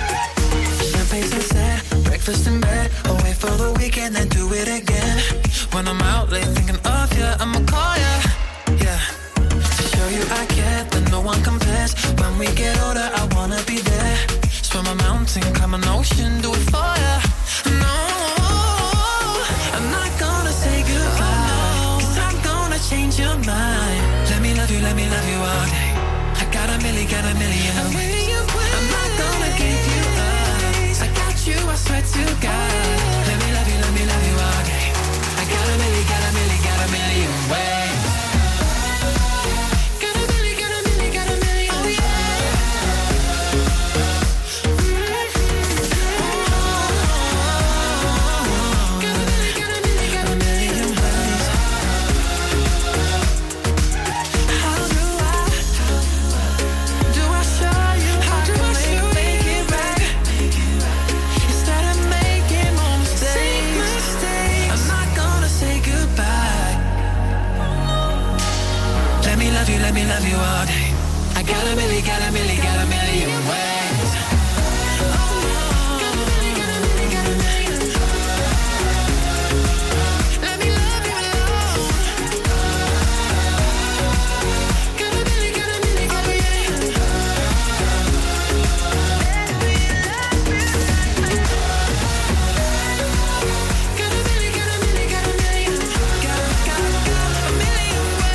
million. Champagne sunset. Breakfast in bed, away for the weekend, then do it again. When I'm out late thinking of you, I'ma call ya, yeah. To show you I care, that no one compares. When we get older, I wanna be there. Swim a mountain, climb an ocean, do it for ya. No, I'm not gonna say goodbye, 'cause I'm gonna change your mind. Let me love you, let me love you all day. I got a million, got a million. I'm not gonna give you up. You, I swear to God. Let me love you, let me love you all day. I got a million, got a million, got a million ways. Got a million, got a million, got a million. Oh yeah. Got a million, got a million, got a million ways. How do I, do I show you how to make, make it right? Let me love you, let me love you all day. I got a million, got a million, got a million ways. Got a million, got a million, got a million. Let me love you alone. Got a million, got a million, got a million. Let me love you. Got a million, got a million, got a million. Got, got, got a million ways.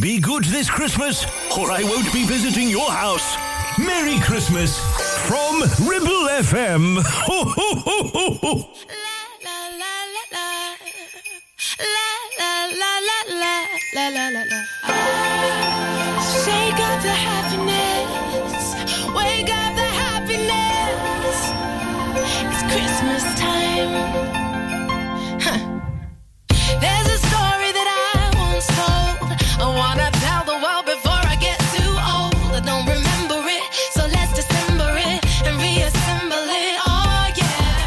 Be good this Christmas, or I won't be visiting your house. Merry Christmas from Ribble F M. Ho, ho, ho, ho, ho. La, la, la, la, la, la, la, la, la, la, la. Shake up the happiness, wake up the happiness. It's Christmas time. Huh. There's a story that I once told. I wanna tell the world before I get too old. I don't remember it, so let's dissemble it and reassemble it. Oh yeah.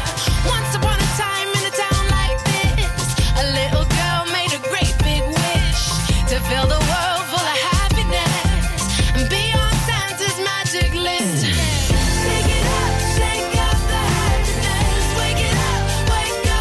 Once upon a time in a town like this, a little girl made a great big wish to fill the world full of happiness and be on Santa's magic list. Shake it up, shake up the happiness. Wake it up, wake up.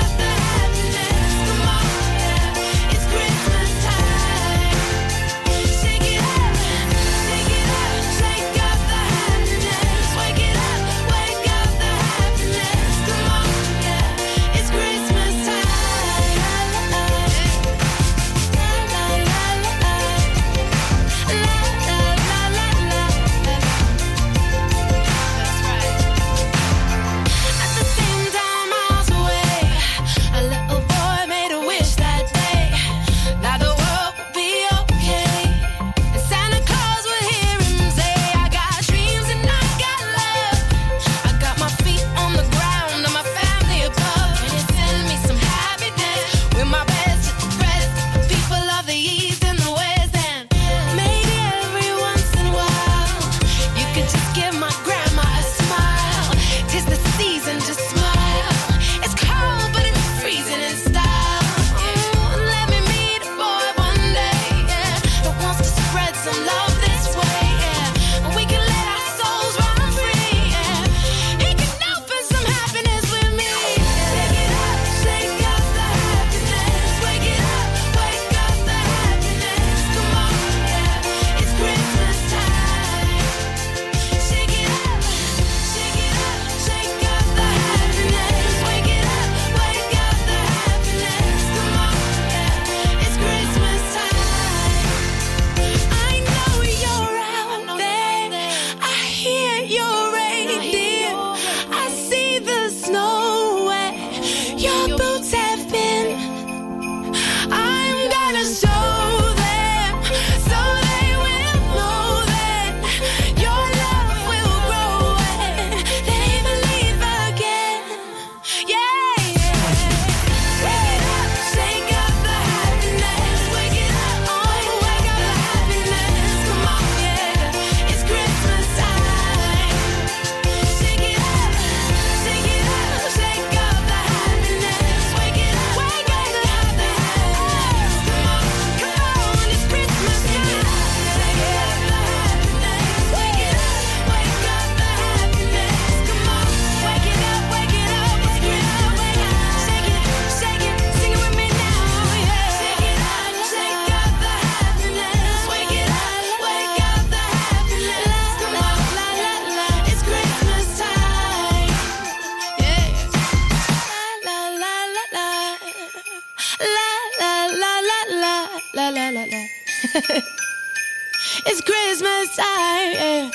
It's Christmas time. Yeah.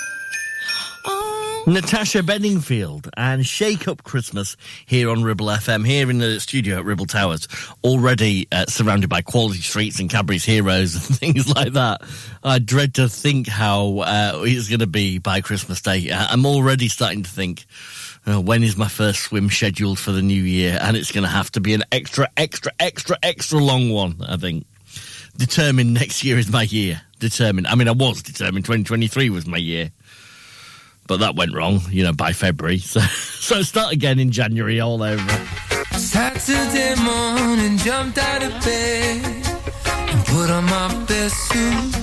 Oh. Natasha Bedingfield and Shake Up Christmas here on Ribble F M, here in the studio at Ribble Towers, already uh, surrounded by Quality Streets and Cadbury's Heroes and things like that. I dread to think how uh, it's going to be by Christmas Day. I'm already starting to think, uh, when is my first swim scheduled for the new year? And it's going to have to be an extra, extra, extra, extra long one, I think. Determined next year is my year. Determined. I mean, I was determined. twenty twenty-three was my year. But that went wrong, you know, by February. So, so start again in January, all over. Saturday morning, jumped out of bed and put on my best suit.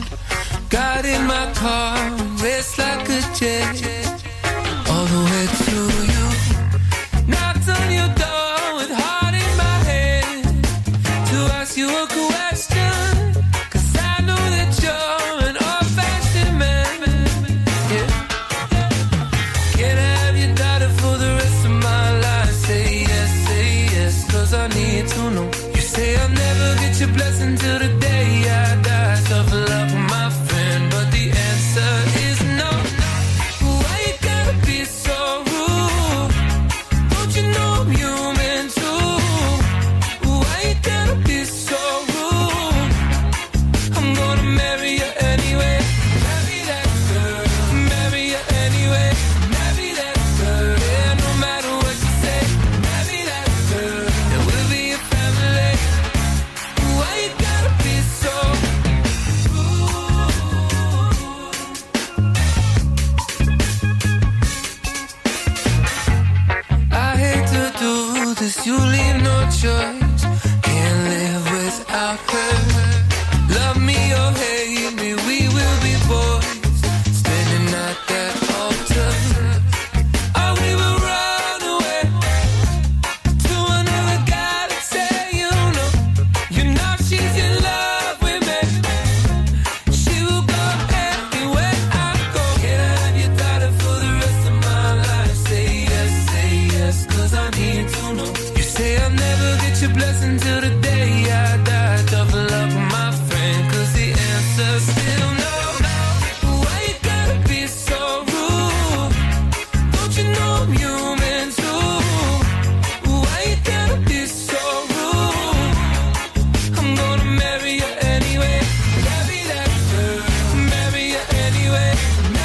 Got in my car, raced like a jet, all the way to you. Knocked on your door with heart in my head to ask you a question. To know. You say I'll never get your blessing till the day I die. Tough luck, my friend, but the answer is no. Why you gotta be so rude? Don't you know I'm human too? Why you gotta be so rude? I'm gonna marry you anyway. Marry that girl. Marry you anyway. Marry that girl. Yeah, no matter what you say. Marry that girl. You leave no choice, can't live without her. Love me or hate me, we will be boys, standing at that altar. Oh, we will run away to another guy to tell you no. You know she's in love with me, she will go anywhere I go. Can I have your daughter for the rest of my life? Say yes, say yes, cause I need to know. Say I'll never get your blessing till the day I die. Double up with my friend, cause the answer's still no. Why you gotta be so rude? Don't you know I'm human too? Why you gotta be so rude? I'm gonna marry you anyway. Marry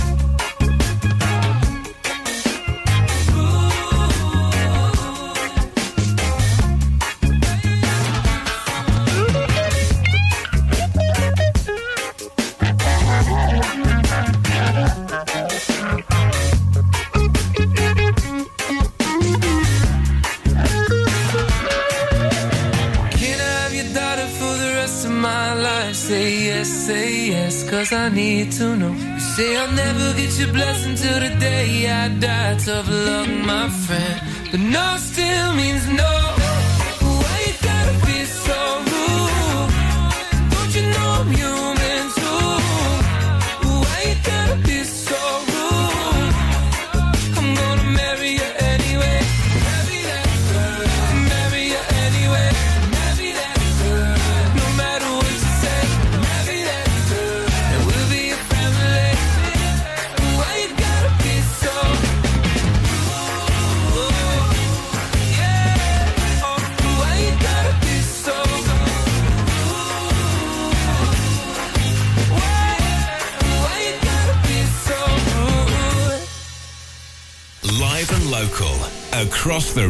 that girl. Marry you anyway. Marry that girl. No matter what you say. Marry that girl. It will be your family. Say yes, cause I need to know. You say I'll never get your blessing till the day I die. Tough luck, my friend, but no still means no. Why you gotta be so rude? Don't you know I'm human too? Why you gotta be so rude? I'm gonna marry you anyway. Marry that girl. Marry you anyway. Marry that girl. No matter what you say. Live and local, across the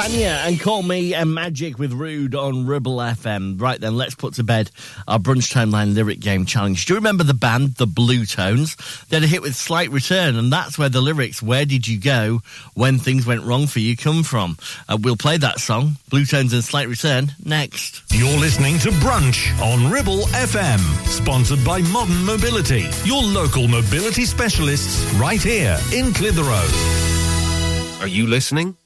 Fania and Call Me and Magic with Rude on Ribble F M. Right then, let's put to bed our Brunch Timeline Lyric Game Challenge. Do you remember the band, the Blue Tones? They had a hit with Slight Return, and that's where the lyrics, where did you go when things went wrong for you, come from. Uh, we'll play that song, Blue Tones and Slight Return, next. You're listening to Brunch on Ribble F M, sponsored by Modern Mobility, your local mobility specialists right here in Clitheroe. Are you listening?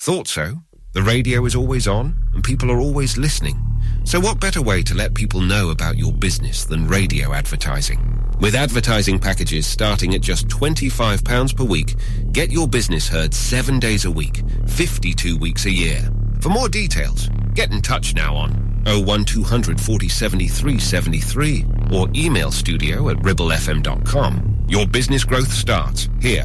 Thought so. The radio is always on, and people are always listening. So what better way to let people know about your business than radio advertising? With advertising packages starting at just twenty-five pounds per week, get your business heard seven days a week, fifty-two weeks a year. For more details, get in touch now on oh one two hundred forty seventy-three seventy-three or email studio at ribble f m dot com. Your business growth starts here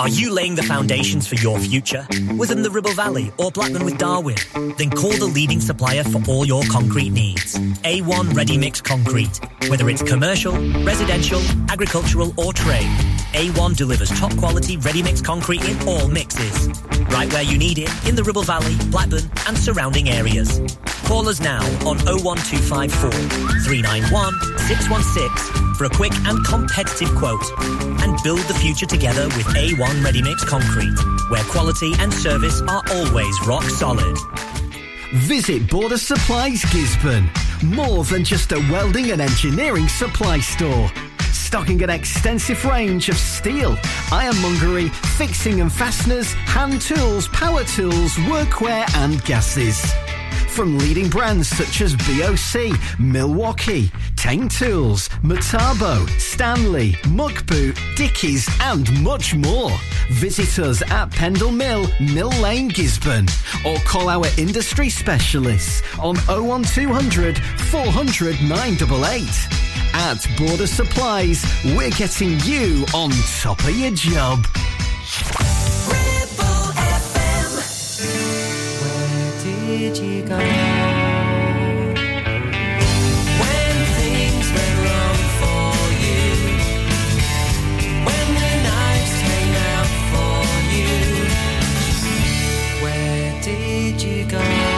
Are you laying the foundations for your future? Within the Ribble Valley or Blackman with Darwin? Then call the leading supplier for all your concrete needs. A one Ready Mix Concrete. Whether it's commercial, residential, agricultural or trade, A one delivers top quality ready mix concrete in all mixes. Right where you need it, in the Ribble Valley, Blackburn and surrounding areas. Call us now on oh one two five four three nine one six one six for a quick and competitive quote. And build the future together with A one Ready Mix Concrete, where quality and service are always rock solid. Visit Border Supplies Gisborne. More than just a welding and engineering supply store. Stocking an extensive range of steel, ironmongery, fixing and fasteners, hand tools, power tools, workwear and gases. From leading brands such as B O C, Milwaukee, Tang Tools, Metabo, Stanley, Muckboot, Dickies and much more. Visit us at Pendle Mill, Mill Lane, Gisborne, or call our industry specialists on oh one two hundred four hundred nine eight eight. At Border Supplies, we're getting you on top of your job. Ripple F M. Where did you go when things went wrong for you? When the knives came out for you? Where did you go?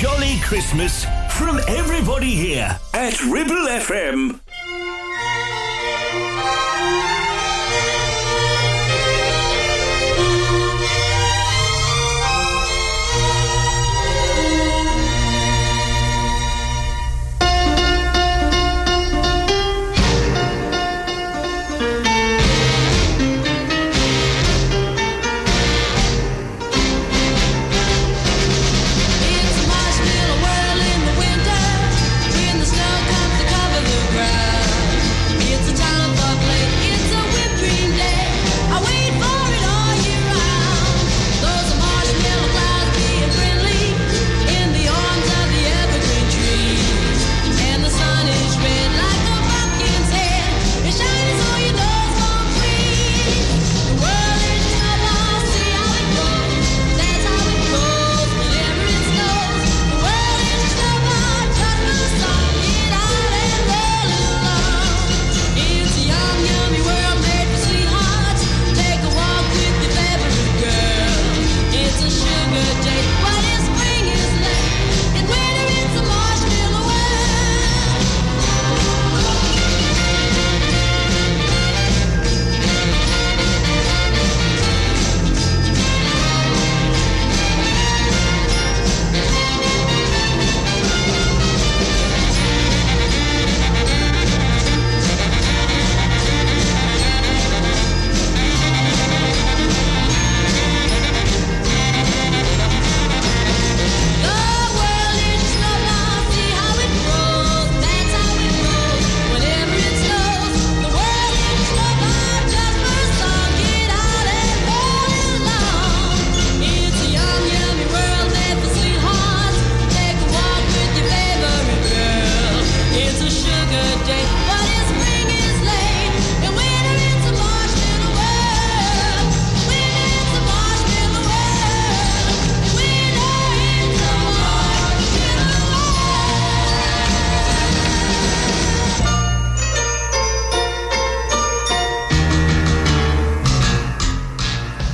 jolly Christmas from everybody here at Ribble F M.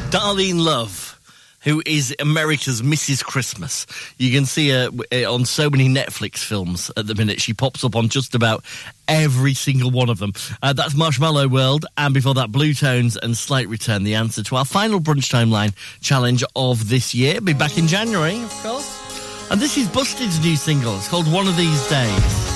Darlene Love, who is America's Missus Christmas. You can see her on so many Netflix films at the minute. She pops up on just about every single one of them. Uh, that's Marshmallow World, and before that, Blue Tones and Slight Return, the answer to our final Brunch Timeline challenge of this year. Be back in January, of course. And this is Busted's new single. It's called One of These Days.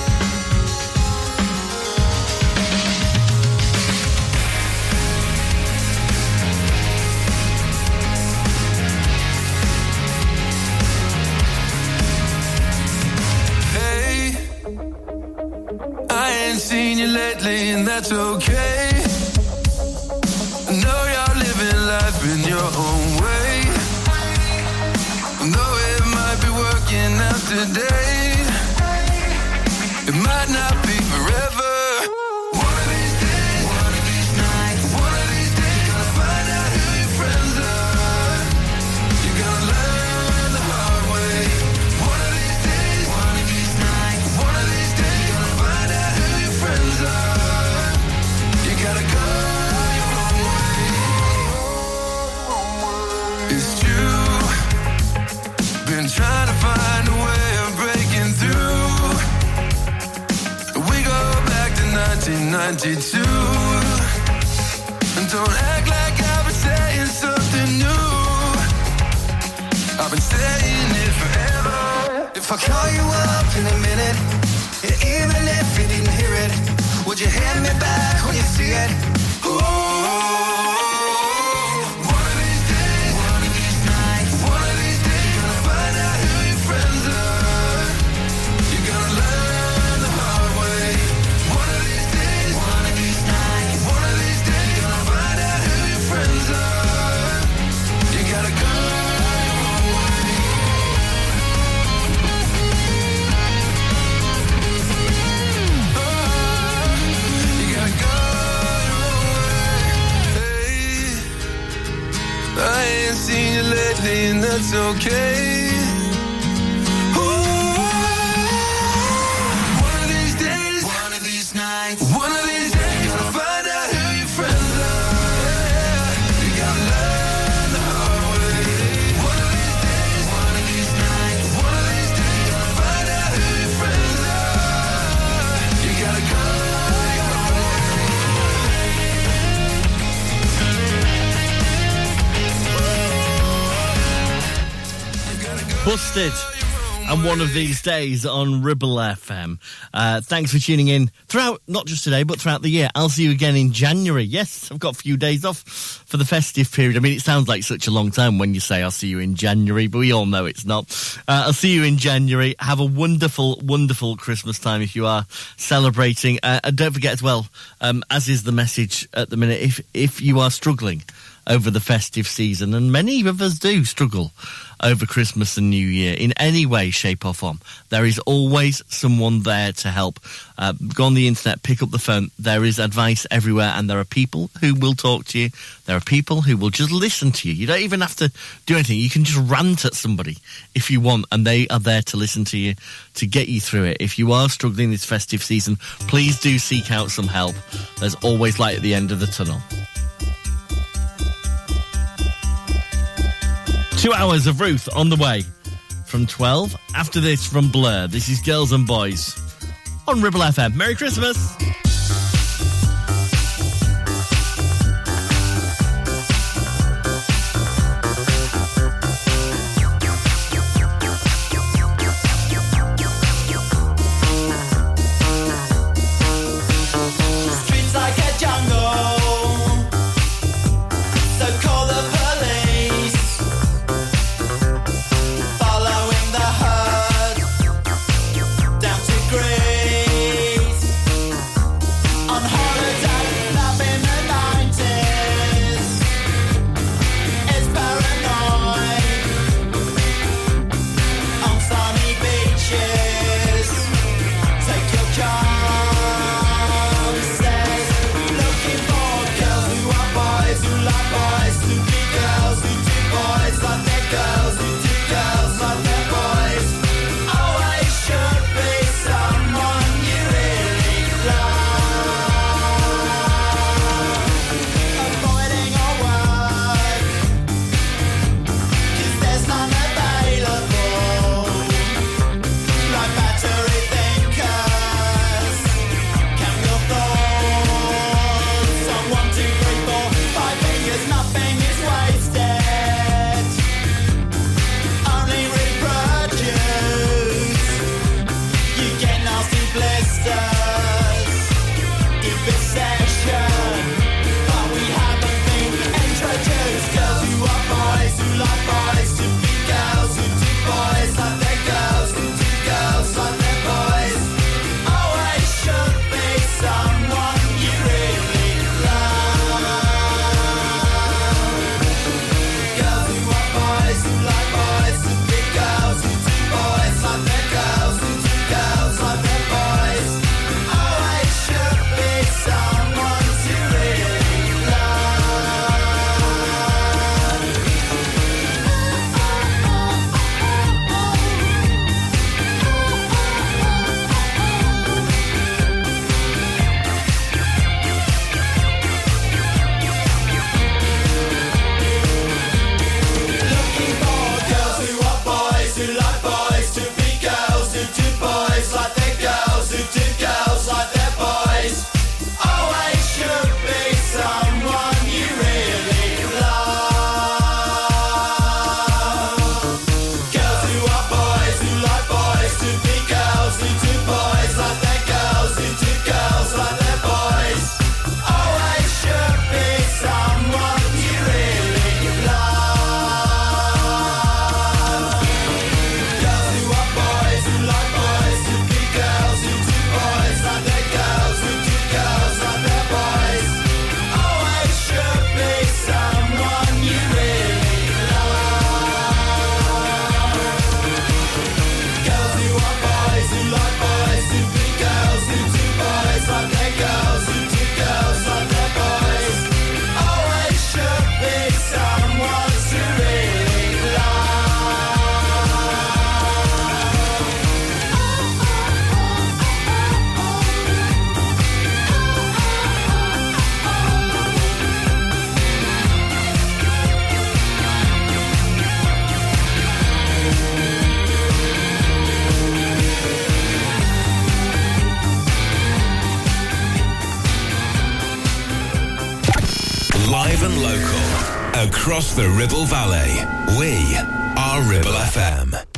Seen you lately, and that's okay. I know you're living life in your own way. I know it might be working out today. It might not be forever. Trying to find a way of breaking through. We go back to nineteen ninety-two. And don't act like I've been saying something new. I've been saying it forever. If I call you up in a minute, and even if you didn't hear it, would you hand me back when you see it? Ooh. I ain't seen you lately, and that's okay. Ooh. One of these days, one of these nights, one of these days, you're gonna find out who your friends are. You gotta learn the hard way. One of these days, one of these nights, one of these days. Busted. And one of these days on Ribble F M. Uh, thanks for tuning in throughout, not just today, but throughout the year. I'll see you again in January. Yes, I've got a few days off for the festive period. I mean, it sounds like such a long time when you say I'll see you in January, but we all know it's not. Uh, I'll see you in January. Have a wonderful, wonderful Christmas time if you are celebrating. Uh, and don't forget as well, um, as is the message at the minute, if if you are struggling over the festive season, and many of us do struggle over Christmas and New Year in any way, shape or form, there is always someone there to help. Uh, go on the internet, pick up the phone. There is advice everywhere, and there are people who will talk to you. There are people who will just listen to you. You don't even have to do anything. You can just rant at somebody if you want, and they are there to listen to you, to get you through it. If you are struggling this festive season, please do seek out some help. There's always light at the end of the tunnel. Two hours of Ruth on the way from twelve. After this, from Blur. This is Girls and Boys on Ribble F M. Merry Christmas. Across the Ribble Valley, we are Ribble F M.